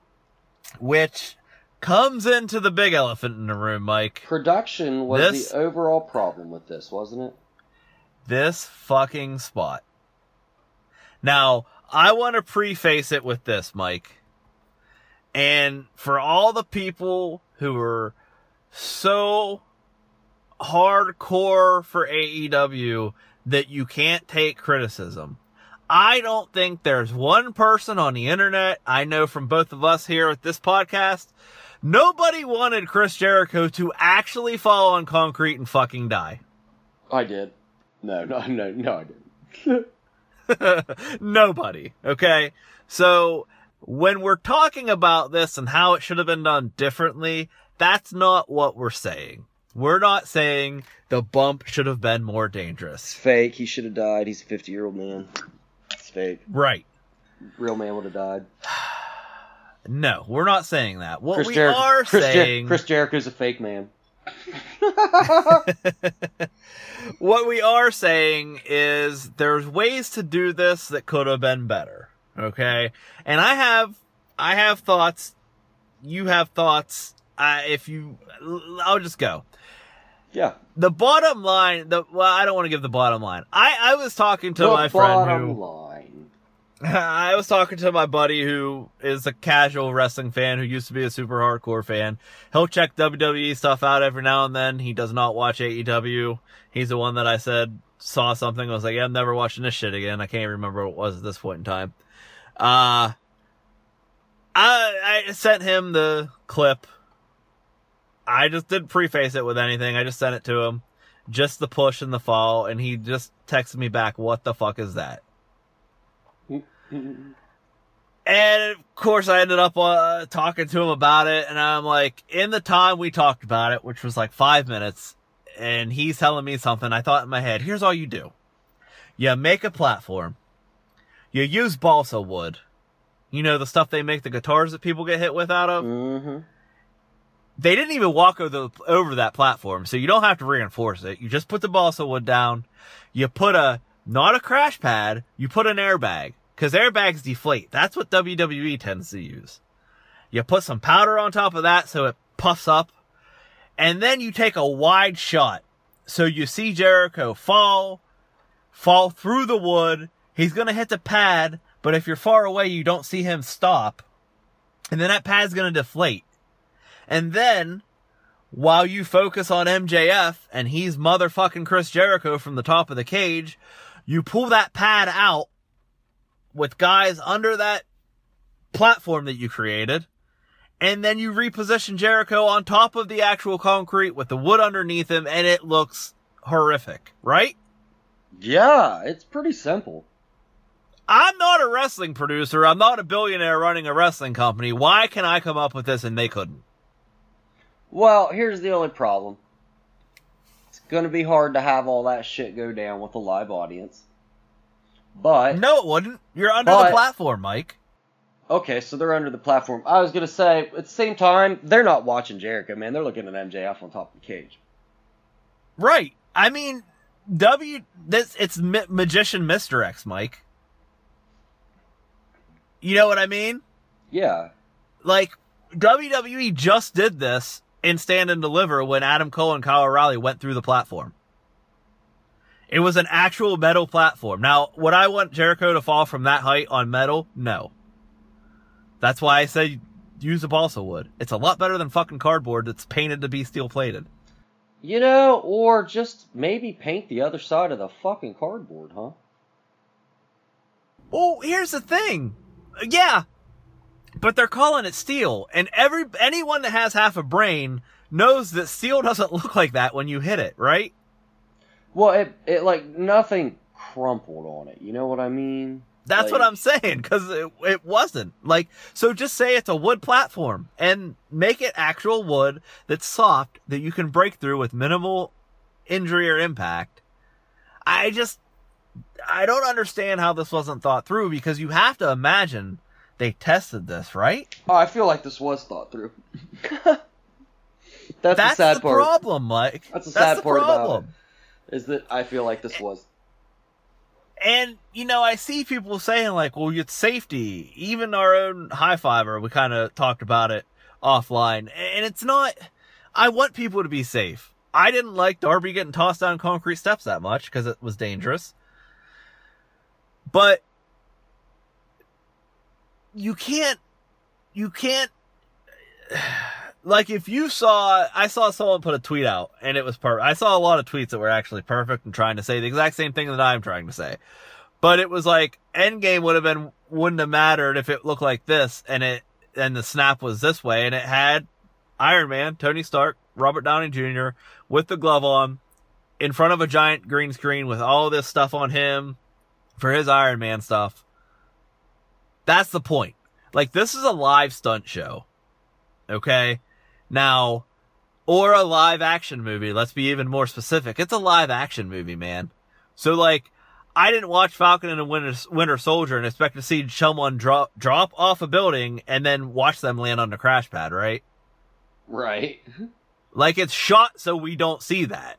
comes into the big elephant in the room, Mike. Production was the overall problem with this, wasn't it? This fucking spot. Now, I want to preface it with this, Mike. And for all the people who were so hardcore for AEW that you can't take criticism, I don't think there's one person on the internet, I know from both of us here at this podcast, nobody wanted Chris Jericho to actually fall on concrete and fucking die. I did. No, I didn't. Nobody, okay? So... when we're talking about this and how it should have been done differently, that's not what we're saying. We're not saying the bump should have been more dangerous. It's fake. He should have died. He's a 50-year-old man. It's fake. Right. Real man would have died. No, we're not saying that. What we are saying... Chris Jericho's a fake man. What we are saying is there's ways to do this that could have been better. Okay, and I have thoughts. You have thoughts. I'll just go. Yeah. The bottom line. I don't want to give the bottom line. I was talking to my friend who. Line. I was talking to my buddy who is a casual wrestling fan who used to be a super hardcore fan. He'll check WWE stuff out every now and then. He does not watch AEW. He's the one that I said saw something. I was like, yeah, I'm never watching this shit again. I can't remember what it was at this point in time. I sent him the clip. I just didn't preface it with anything. I just sent it to him. Just the push and the fall. And he just texted me back, what the fuck is that? And of course I ended up talking to him about it. And I'm like, in the time we talked about it, which was like 5 minutes. And he's telling me something. I thought in my head, here's all you do. You make a platform. You use balsa wood. You know, the stuff they make the guitars that people get hit with out of? Mm-hmm. They didn't even walk over that platform, so you don't have to reinforce it. You just put the balsa wood down. You put not a crash pad, you put an airbag. Because airbags deflate. That's what WWE tends to use. You put some powder on top of that so it puffs up. And then you take a wide shot. So you see Jericho fall through the wood. He's going to hit the pad, but if you're far away, you don't see him stop. And then that pad's going to deflate. And then, while you focus on MJF, and he's motherfucking Chris Jericho from the top of the cage, you pull that pad out with guys under that platform that you created. And then you reposition Jericho on top of the actual concrete with the wood underneath him, and it looks horrific, right? Yeah, it's pretty simple. I'm not a wrestling producer. I'm not a billionaire running a wrestling company. Why can I come up with this and they couldn't? Well, here's the only problem. It's going to be hard to have all that shit go down with a live audience. But... no, it wouldn't. You're under the platform, Mike. Okay, so they're under the platform. I was going to say, at the same time, they're not watching Jericho, man. They're looking at MJF on top of the cage. Right. I mean, it's Magician Mr. X, Mike. You know what I mean? Yeah. Like, WWE just did this in Stand and Deliver when Adam Cole and Kyle O'Reilly went through the platform. It was an actual metal platform. Now, would I want Jericho to fall from that height on metal? No. That's why I said use a balsa wood. It's a lot better than fucking cardboard that's painted to be steel-plated. You know, or just maybe paint the other side of the fucking cardboard, huh? Well, here's the thing. Yeah, but they're calling it steel, and anyone that has half a brain knows that steel doesn't look like that when you hit it, right? Well, it like, nothing crumpled on it, you know what I mean? That's what I'm saying, because it wasn't. Like, so just say it's a wood platform, and make it actual wood that's soft, that you can break through with minimal injury or impact. I don't understand how this wasn't thought through, because you have to imagine they tested this, right? Oh, I feel like this was thought through. That's the sad part. That's the problem, Mike. That's the sad part about it, is that I feel like this was. And, you know, I see people saying, like, well, it's safety. Even our own High Fiver, we kind of talked about it offline. And it's not... I want people to be safe. I didn't like Darby getting tossed down concrete steps that much, because it was dangerous. But you can't, like, if you saw, I saw someone put a tweet out, and it was perfect. I saw a lot of tweets that were actually perfect and trying to say the exact same thing that I'm trying to say. But it was like, Endgame wouldn't have mattered if it looked like this, and the snap was this way, and it had Iron Man, Tony Stark, Robert Downey Jr., with the glove on, in front of a giant green screen with all this stuff on him, for his Iron Man stuff. That's the point. Like, this is a live stunt show. Okay? Now, or a live action movie. Let's be even more specific. It's a live action movie, man. So, like, I didn't watch Falcon and the Winter Soldier and expect to see someone drop off a building and then watch them land on the crash pad, right? Right. Like, it's shot so we don't see that.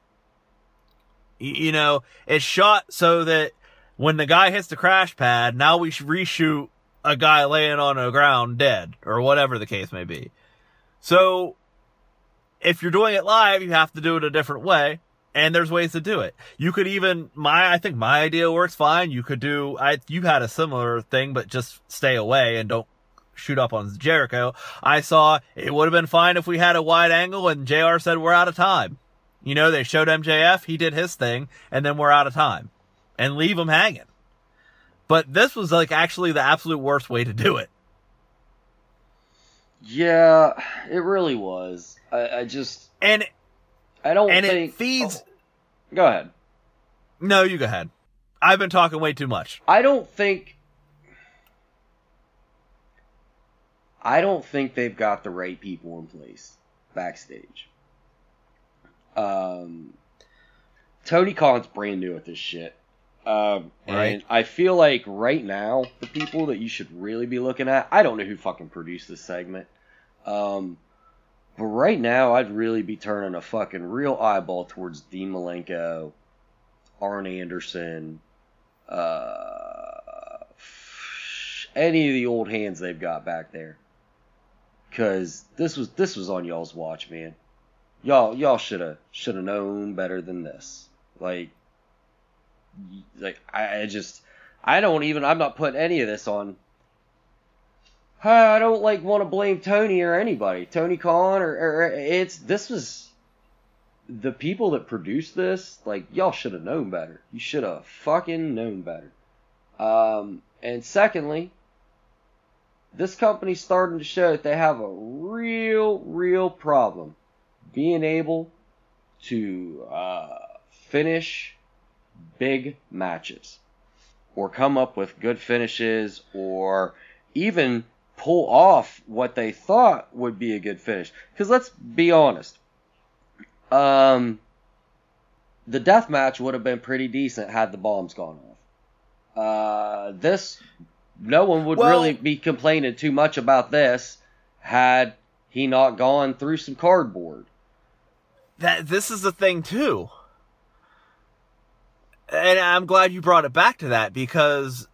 You know, it's shot so that when the guy hits the crash pad, now we reshoot a guy laying on the ground dead, or whatever the case may be. So, if you're doing it live, you have to do it a different way, and there's ways to do it. You could even, I think my idea works fine. You could do, you had a similar thing, but just stay away and don't shoot up on Jericho. I saw it would have been fine if we had a wide angle, and JR said, we're out of time. You know, they showed MJF, he did his thing, and then we're out of time. And leave them hanging. But this was, like, actually the absolute worst way to do it. Yeah, it really was. I just... And... I don't and think... And it feeds... Oh. Go ahead. No, you go ahead. I've been talking way too much. I don't think they've got the right people in place backstage. Tony Khan's brand new at this shit. And I feel like right now, the people that you should really be looking at, I don't know who fucking produced this segment. But right now, I'd really be turning a fucking real eyeball towards Dean Malenko, Arn Anderson, any of the old hands they've got back there. Cause this was on y'all's watch, man. Y'all should have known better than this. Like, I'm not putting any of this on. I don't, like, want to blame Tony or anybody. Tony Khan this was the people that produced this. Like, y'all should have known better. You should have fucking known better. And secondly, this company's starting to show that they have a real, real problem being able to, finish big matches, or come up with good finishes, or even pull off what they thought would be a good finish. Because let's be honest, the death match would have been pretty decent had the bombs gone off. No one would really be complaining too much about this had he not gone through some cardboard. This is the thing too. And I'm glad you brought it back to that, because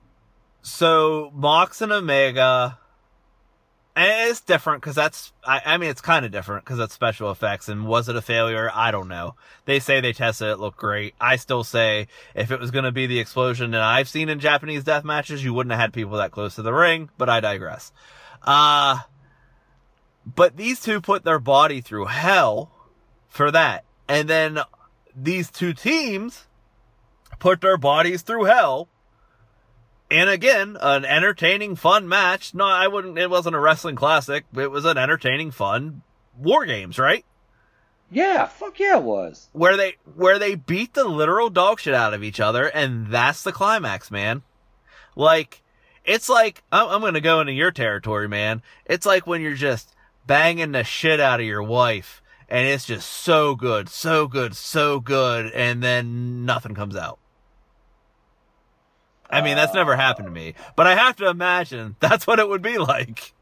so Mox and Omega It's different because that's, I mean, it's kind of different because that's special effects. And was it a failure? I don't know. They say they tested it, it looked great. I still say if it was going to be the explosion that I've seen in Japanese death matches, you wouldn't have had people that close to the ring, but I digress. But these two put their body through hell for that. And then these two teams put their bodies through hell. And again, an entertaining, fun match. No, I wouldn't, it wasn't a wrestling classic. It was an entertaining, fun War Games, right? Yeah, fuck yeah it was. Where they beat the literal dog shit out of each other, and that's the climax, man. Like, it's like, I'm gonna go into your territory, man. It's like when you're just banging the shit out of your wife, and it's just so good, so good, so good, and then nothing comes out. I mean, that's never happened to me, but I have to imagine that's what it would be like.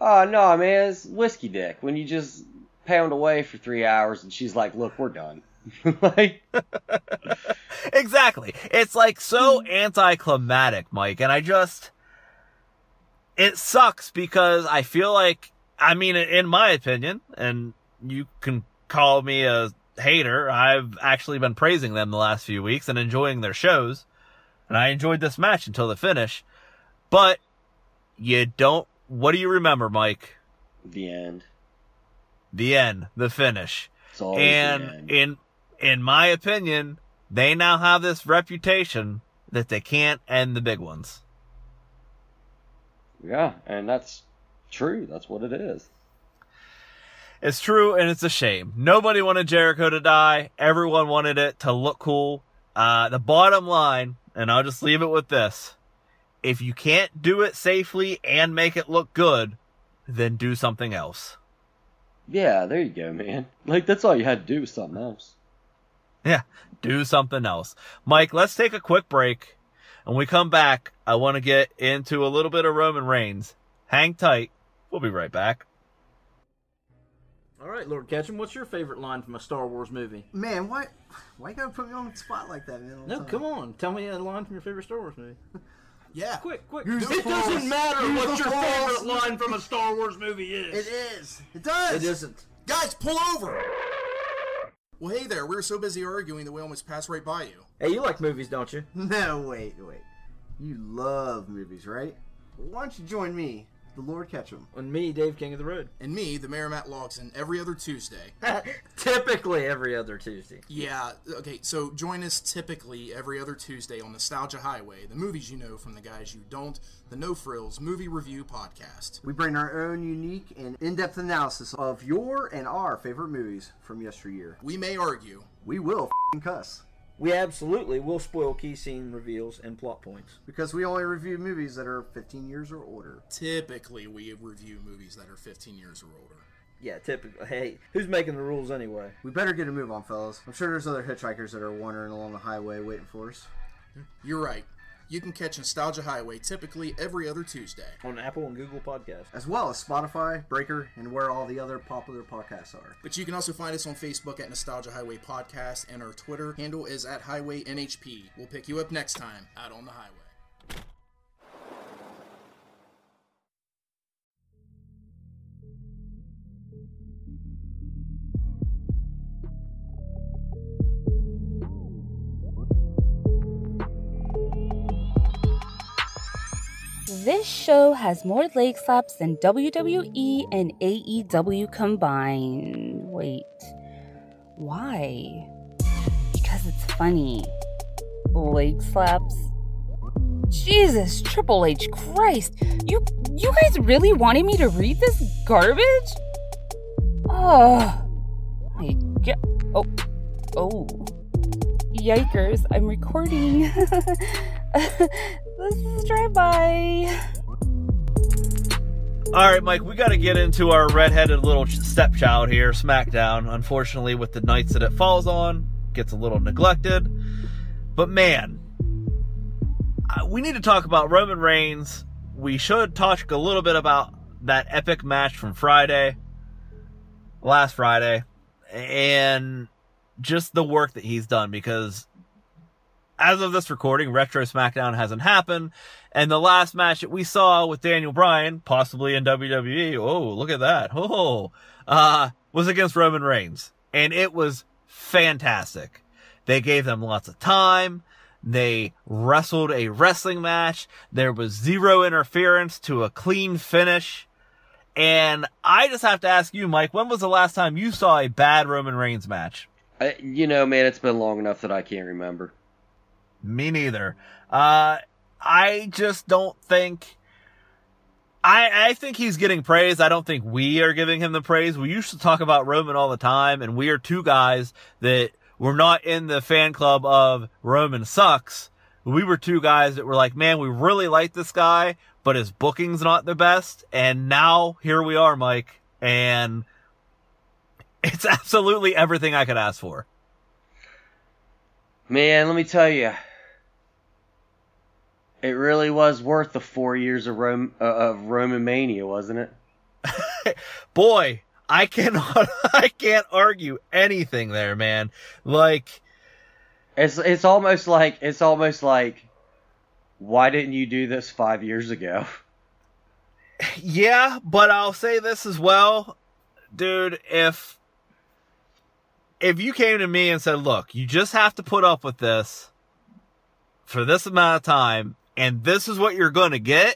Oh, no, man, it's whiskey dick. When you just pound away for 3 hours and she's like, look, we're done. Like, exactly. It's like so anticlimactic, Mike. And it sucks because I feel like, I mean, in my opinion, and you can call me a hater, I've actually been praising them the last few weeks and enjoying their shows. And I enjoyed this match until the finish. But what do you remember, Mike? The end. The end. The finish. It's always the end. In my opinion, they now have this reputation that they can't end the big ones. Yeah, and that's true. That's what it is. It's true, and it's a shame. Nobody wanted Jericho to die. Everyone wanted it to look cool. The bottom line... And I'll just leave it with this. If you can't do it safely and make it look good, then do something else. Yeah, there you go, man. Like, that's all you had to do was something else. Yeah, do something else. Mike, let's take a quick break. When we come back, I want to get into a little bit of Roman Reigns. Hang tight. We'll be right back. All right, Lord Ketchum, what's your favorite line from a Star Wars movie? Man, why you gotta put me on the spot like that, man? No, come on. Tell me a line from your favorite Star Wars movie. Yeah. Quick. It doesn't matter what your favorite line from a Star Wars movie is. It is. It does. It isn't. Guys, pull over. Well, hey there. We were so busy arguing that we almost passed right by you. Hey, you like movies, don't you? No, wait. You love movies, right? Why don't you join me? The Lord Ketchum. And me, Dave King of the Road. And me, the Mayor Matt Logson, every other Tuesday. Typically every other Tuesday. Yeah, okay, so join us typically every other Tuesday on Nostalgia Highway, the movies you know from the guys you don't, the No Frills Movie Review Podcast. We bring our own unique and in-depth analysis of your and our favorite movies from yesteryear. We may argue. We will f***ing cuss. We absolutely will spoil key scene reveals and plot points. Because we only review movies that are 15 years or older. Typically, we review movies that are 15 years or older. Yeah, typically. Hey, who's making the rules anyway? We better get a move on, fellas. I'm sure there's other hitchhikers that are wandering along the highway waiting for us. You're right. You can catch Nostalgia Highway typically every other Tuesday. On Apple and Google Podcasts. As well as Spotify, Breaker, and where all the other popular podcasts are. But you can also find us on Facebook at Nostalgia Highway Podcast, and our Twitter handle is at Highway NHP. We'll pick you up next time out on the highway. This show has more leg slaps than WWE and AEW combined. Wait, why? Because it's funny. Leg slaps? Jesus, Triple H, Christ. You guys really wanted me to read this garbage? Oh, my God. Oh. Yikers, I'm recording. This is Drive-By. All right, Mike, we got to get into our redheaded little stepchild here, SmackDown. Unfortunately, with the nights that it falls on, gets a little neglected. But, man, we need to talk about Roman Reigns. We should talk a little bit about that epic match from last Friday, and just the work that he's done, because as of this recording, Retro SmackDown hasn't happened, and the last match that we saw with Daniel Bryan, possibly in WWE, oh, look at that, was against Roman Reigns, and it was fantastic. They gave them lots of time. They wrestled a wrestling match. There was zero interference to a clean finish. And I just have to ask you, Mike, when was the last time you saw a bad Roman Reigns match? You know, man, it's been long enough that I can't remember. Me neither. I just don't think... I think he's getting praise. I don't think we are giving him the praise. We used to talk about Roman all the time, and we are two guys that... We're not in the fan club of Roman sucks. We were two guys that were like, man, we really like this guy, but his booking's not the best. And now here we are, Mike, and it's absolutely everything I could ask for. Man, let me tell you, it really was worth the 4 years of Roman Mania, wasn't it? Boy. I can't argue anything there, man. Like, it's almost like, why didn't you do this 5 years ago? Yeah, but I'll say this as well, dude. If you came to me and said, look, you just have to put up with this for this amount of time, and this is what you're going to get,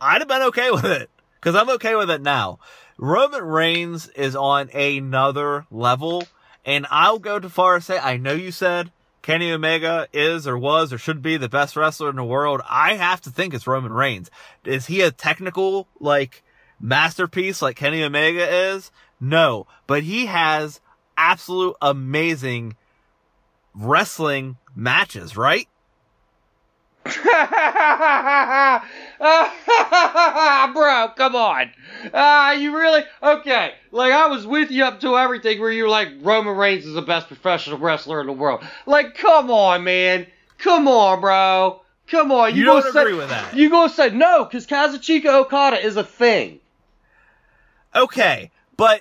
I'd have been okay with it, because I'm okay with it now. Roman Reigns is on another level, and I'll go too far to say, I know you said Kenny Omega is or was or should be the best wrestler in the world. I have to think it's Roman Reigns. Is he a technical, like, masterpiece like Kenny Omega is? No, but he has absolute amazing wrestling matches, right? Bro, come on. You really? Okay. Like, I was with you up to everything where you were like, Roman Reigns is the best professional wrestler in the world. Like, come on, man. Come on, bro. Come on. You don't agree with that. You're going to say no, because Kazuchika Okada is a thing. Okay, but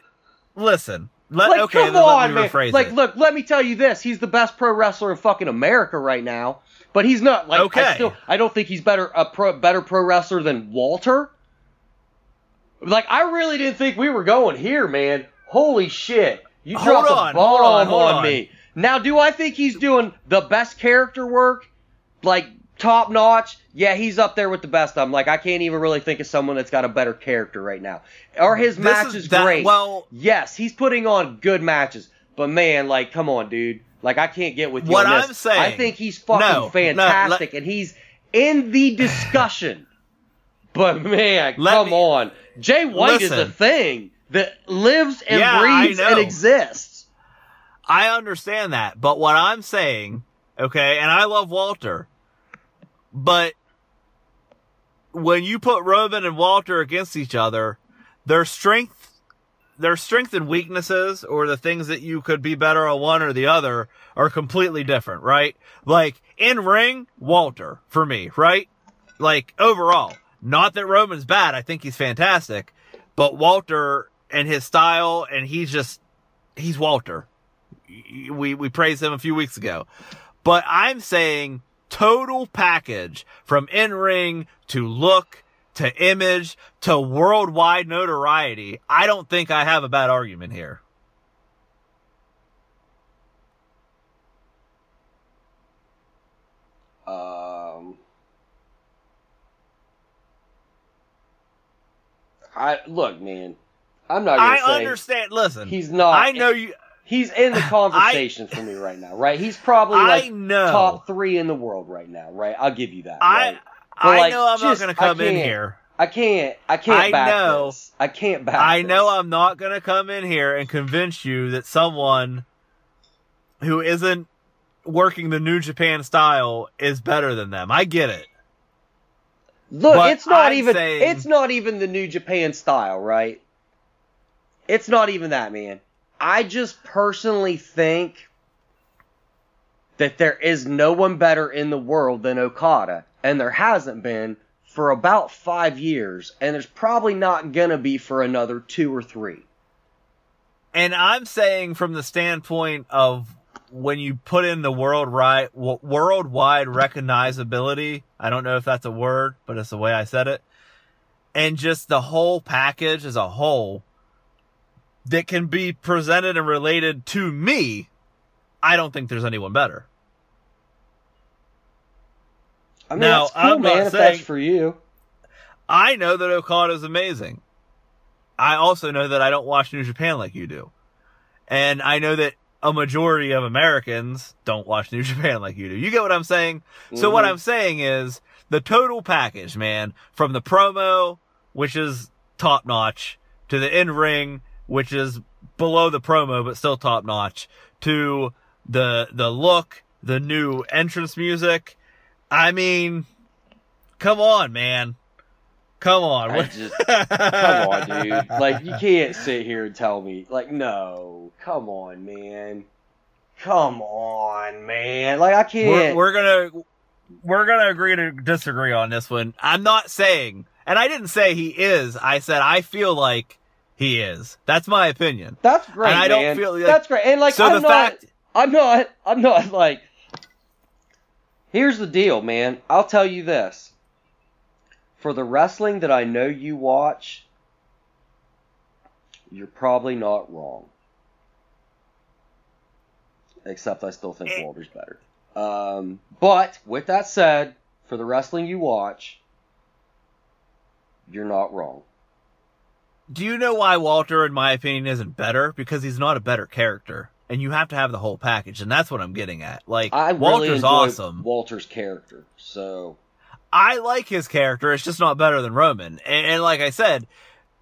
listen. Let me rephrase it. Like, look, let me tell you this. He's the best pro wrestler in fucking America right now. But he's not, like, okay. I don't think he's a better pro wrestler than Walter. Like, I really didn't think we were going here, man. Holy shit. You dropped a bomb on me. Now, do I think he's doing the best character work? Like, top notch? Yeah, he's up there with the best of them. Like, I can't even really think of someone that's got a better character right now. Are his matches great? Well, yes, he's putting on good matches. But, man, like, come on, dude. Like, I can't get with you on this. What I'm saying. I think he's fucking fantastic, and he's in the discussion. But, man, come on. Jay White is a thing that lives and breathes and exists. I understand that, but what I'm saying, okay, and I love Walter, but when you put Roman and Walter against each other, their strength and weaknesses, or the things that you could be better on one or the other, are completely different, right? Like, in ring, Walter, for me, right? Like, overall. Not that Roman's bad, I think he's fantastic, but Walter and his style, and he's Walter. We praised him a few weeks ago. But I'm saying total package, from in ring to look, to image, to worldwide notoriety, I don't think I have a bad argument here. Look, man, I'm not going to say... I understand, listen. He's not... I know you... He's in the conversation for me right now, right? He's probably, like, top three in the world right now, right? I'll give you that, right? I know I'm not going to come in here and convince you that someone who isn't working the New Japan style is better than them. I get it. Look, but it's not even the New Japan style, right? It's not even that, man. I just personally think that there is no one better in the world than Okada. And there hasn't been for about 5 years, and there's probably not going to be for another 2 or 3. And I'm saying from the standpoint of when you put in the worldwide recognizability, I don't know if that's a word, but it's the way I said it, and just the whole package as a whole that can be presented and related to me, I don't think there's anyone better. I mean, now, that's cool, I'm not saying, that's for you. I know that Okada's amazing. I also know that I don't watch New Japan like you do. And I know that a majority of Americans don't watch New Japan like you do. You get what I'm saying? Mm-hmm. So what I'm saying is the total package, man, from the promo, which is top-notch, to the in-ring, which is below the promo but still top-notch, to the look, the new entrance music. I mean, come on, man. Come on. Come on, dude. Like, you can't sit here and tell me. Like, no. Come on, man. Come on, man. Like, I can't. We're gonna agree to disagree on this one. I'm not saying, and I didn't say he is. I said I feel like he is. That's my opinion. That's great, and I man. Don't feel like, that's great. And like, so I'm not like. Here's the deal, man. I'll tell you this. For the wrestling that I know you watch, you're probably not wrong. Except I still think Walter's better. But, with that said, for the wrestling you watch, you're not wrong. Do you know why Walter, in my opinion, isn't better? Because he's not a better character. And you have to have the whole package, and that's what I'm getting at. Like, I Walter's really awesome. Walter's character, so I like his character. It's just not better than Roman. And like I said,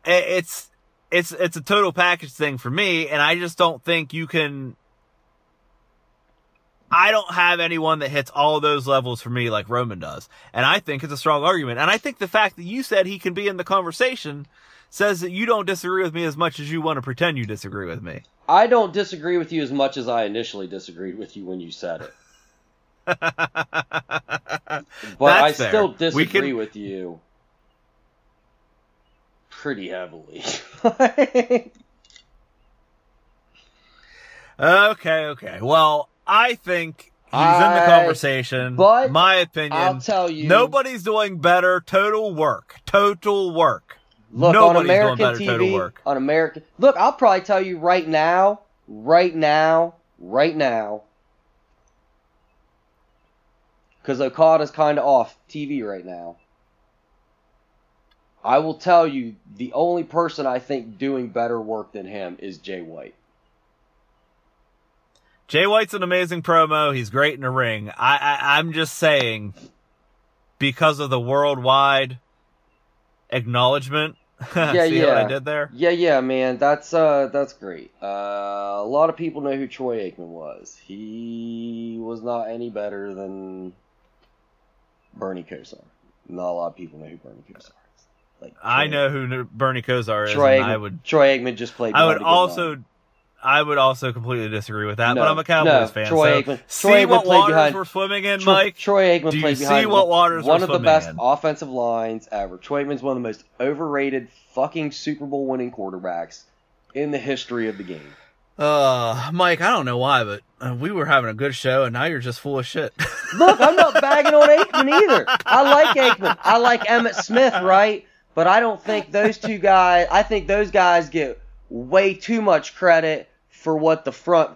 it's a total package thing for me. And I just don't think you can. I don't have anyone that hits all those levels for me like Roman does. And I think it's a strong argument. And I think the fact that you said he can be in the conversation says that you don't disagree with me as much as you want to pretend you disagree with me. I don't disagree with you as much as I initially disagreed with you when you said it. But I still disagree with you pretty heavily. Okay. Well, I think he's in the conversation. But my opinion, I'll tell you, nobody's doing better. Total work. Look, nobody's on American doing better TV, total work. On American, look, I'll probably tell you right now. Because Okada's kind of off TV right now. I will tell you, the only person I think doing better work than him is Jay White. Jay White's an amazing promo. He's great in the ring. I'm just saying, because of the worldwide acknowledgement. Yeah, see what I did there? Yeah, man. That's great. A lot of people know who Troy Aikman was. He was not any better than Bernie Kosar. Not a lot of people know who Bernie Kosar is. Like, I know who Bernie Kosar is. Troy Aikman just played. I would also completely disagree with that, but I'm a Cowboys fan. Troy Aikman. So see what waters we're swimming in, Mike. Troy Aikman played behind one of the best offensive lines ever. Troy Aikman's one of the most overrated fucking Super Bowl winning quarterbacks in the history of the game. Mike, I don't know why, but we were having a good show, and now you're just full of shit. Look, I'm not bagging on Aikman either. I like Aikman. I like Emmett Smith, right? But I don't think those two guys. I think those guys get way too much credit for what the front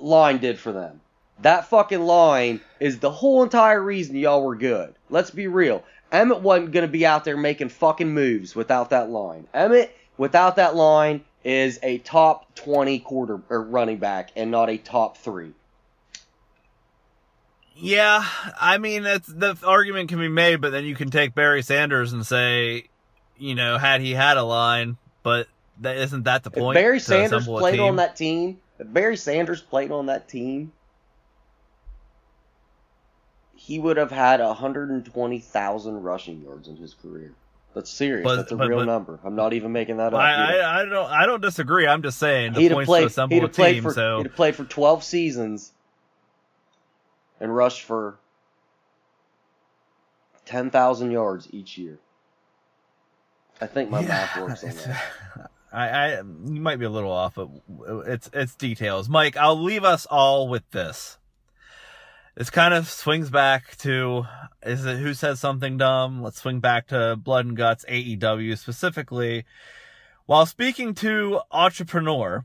line did for them. That fucking line is the whole entire reason y'all were good. Let's be real. Emmett wasn't gonna be out there making fucking moves without that line. Emmett, without that line, is a top 20 running back and not a top 3. Yeah, I mean, the argument can be made, but then you can take Barry Sanders and say, you know, had he had a line, but isn't that the point? If Barry Sanders played on that team, he would have had 120,000 rushing yards in his career. That's serious. That's a real number. I'm not even making that up. I don't disagree. I'm just saying the points to assemble a team. He'd have played for 12 seasons and rushed for 10,000 yards each year. I think my math works on that. You might be a little off, but it's details. Mike, I'll leave us all with this. This kind of swings back to, is it who says something dumb? Let's swing back to Blood and Guts, AEW specifically. While speaking to Entrepreneur,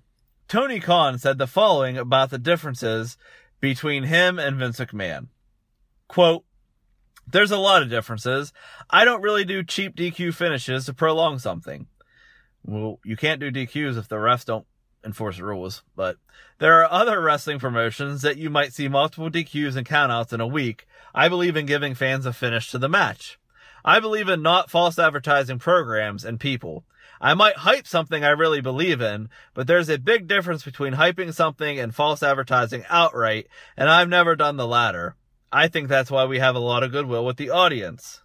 Tony Khan said the following about the differences between him and Vince McMahon. Quote, "There's a lot of differences. I don't really do cheap DQ finishes to prolong something." Well, you can't do DQs if the refs don't enforce the rules, but there are other wrestling promotions that you might see multiple DQs and countouts in a week. I believe in giving fans a finish to the match. I believe in not false advertising programs and people. I might hype something I really believe in, but there's a big difference between hyping something and false advertising outright, and I've never done the latter. I think that's why we have a lot of goodwill with the audience.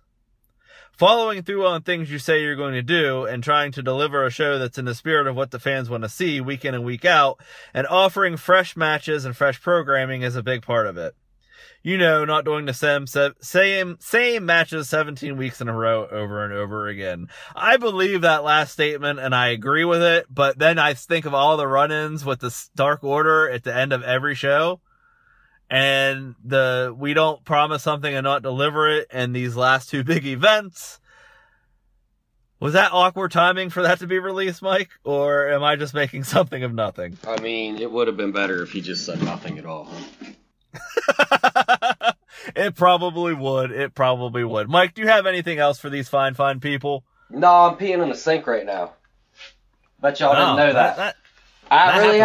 Following through on things you say you're going to do and trying to deliver a show that's in the spirit of what the fans want to see week in and week out, and offering fresh matches and fresh programming is a big part of it. You know, not doing the same matches 17 weeks in a row over and over again. I believe that last statement and I agree with it, but then I think of all the run-ins with the Dark Order at the end of every show. And we don't promise something and not deliver it. And these last two big events, was that awkward timing for that to be released, Mike? Or am I just making something of nothing? I mean, it would have been better if he just said nothing at all. It probably would. It probably would. Mike, do you have anything else for these fine, fine people? No, I'm peeing in the sink right now. Bet y'all didn't know that. I really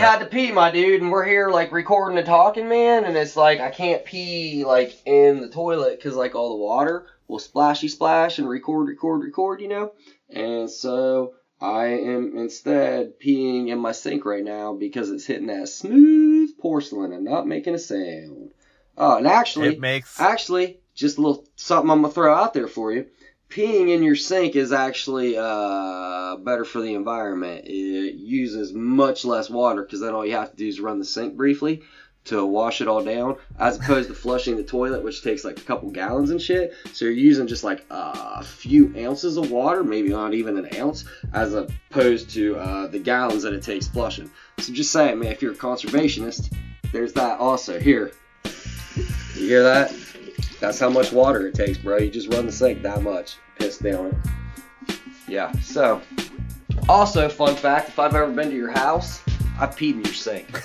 had to pee, my dude, and we're here, like, recording and talking, man, and it's like, I can't pee, like, in the toilet, because, like, all the water will splashy splash and record, you know, and so I am instead peeing in my sink right now, because it's hitting that smooth porcelain and not making a sound. And actually, just a little something I'm going to throw out there for you. Peeing in your sink is actually better for the environment. It uses much less water because then all you have to do is run the sink briefly to wash it all down, as opposed to flushing the toilet, which takes like a couple gallons and shit. So you're using just like a few ounces of water, maybe not even an ounce, as opposed to the gallons that it takes flushing. So just saying, man, if you're a conservationist, there's that also. Here, you hear that? That's how much water it takes, bro. You just run the sink that much. Piss down it. Yeah, so. Also, fun fact, if I've ever been to your house, I peed in your sink.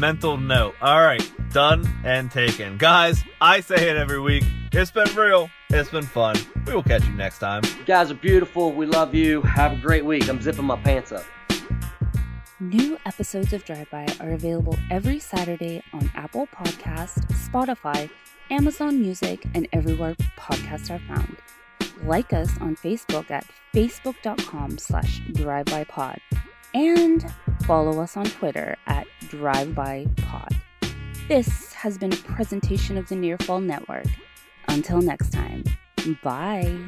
Mental note. All right, done and taken. Guys, I say it every week. It's been real. It's been fun. We will catch you next time. You guys are beautiful. We love you. Have a great week. I'm zipping my pants up. New episodes of Drive By are available every Saturday on Apple Podcasts, Spotify, Amazon Music, and everywhere podcasts are found. Like us on Facebook at facebook.com/drivebypod and follow us on Twitter at drivebypod. This has been a presentation of the Nearfall Network. Until next time, bye.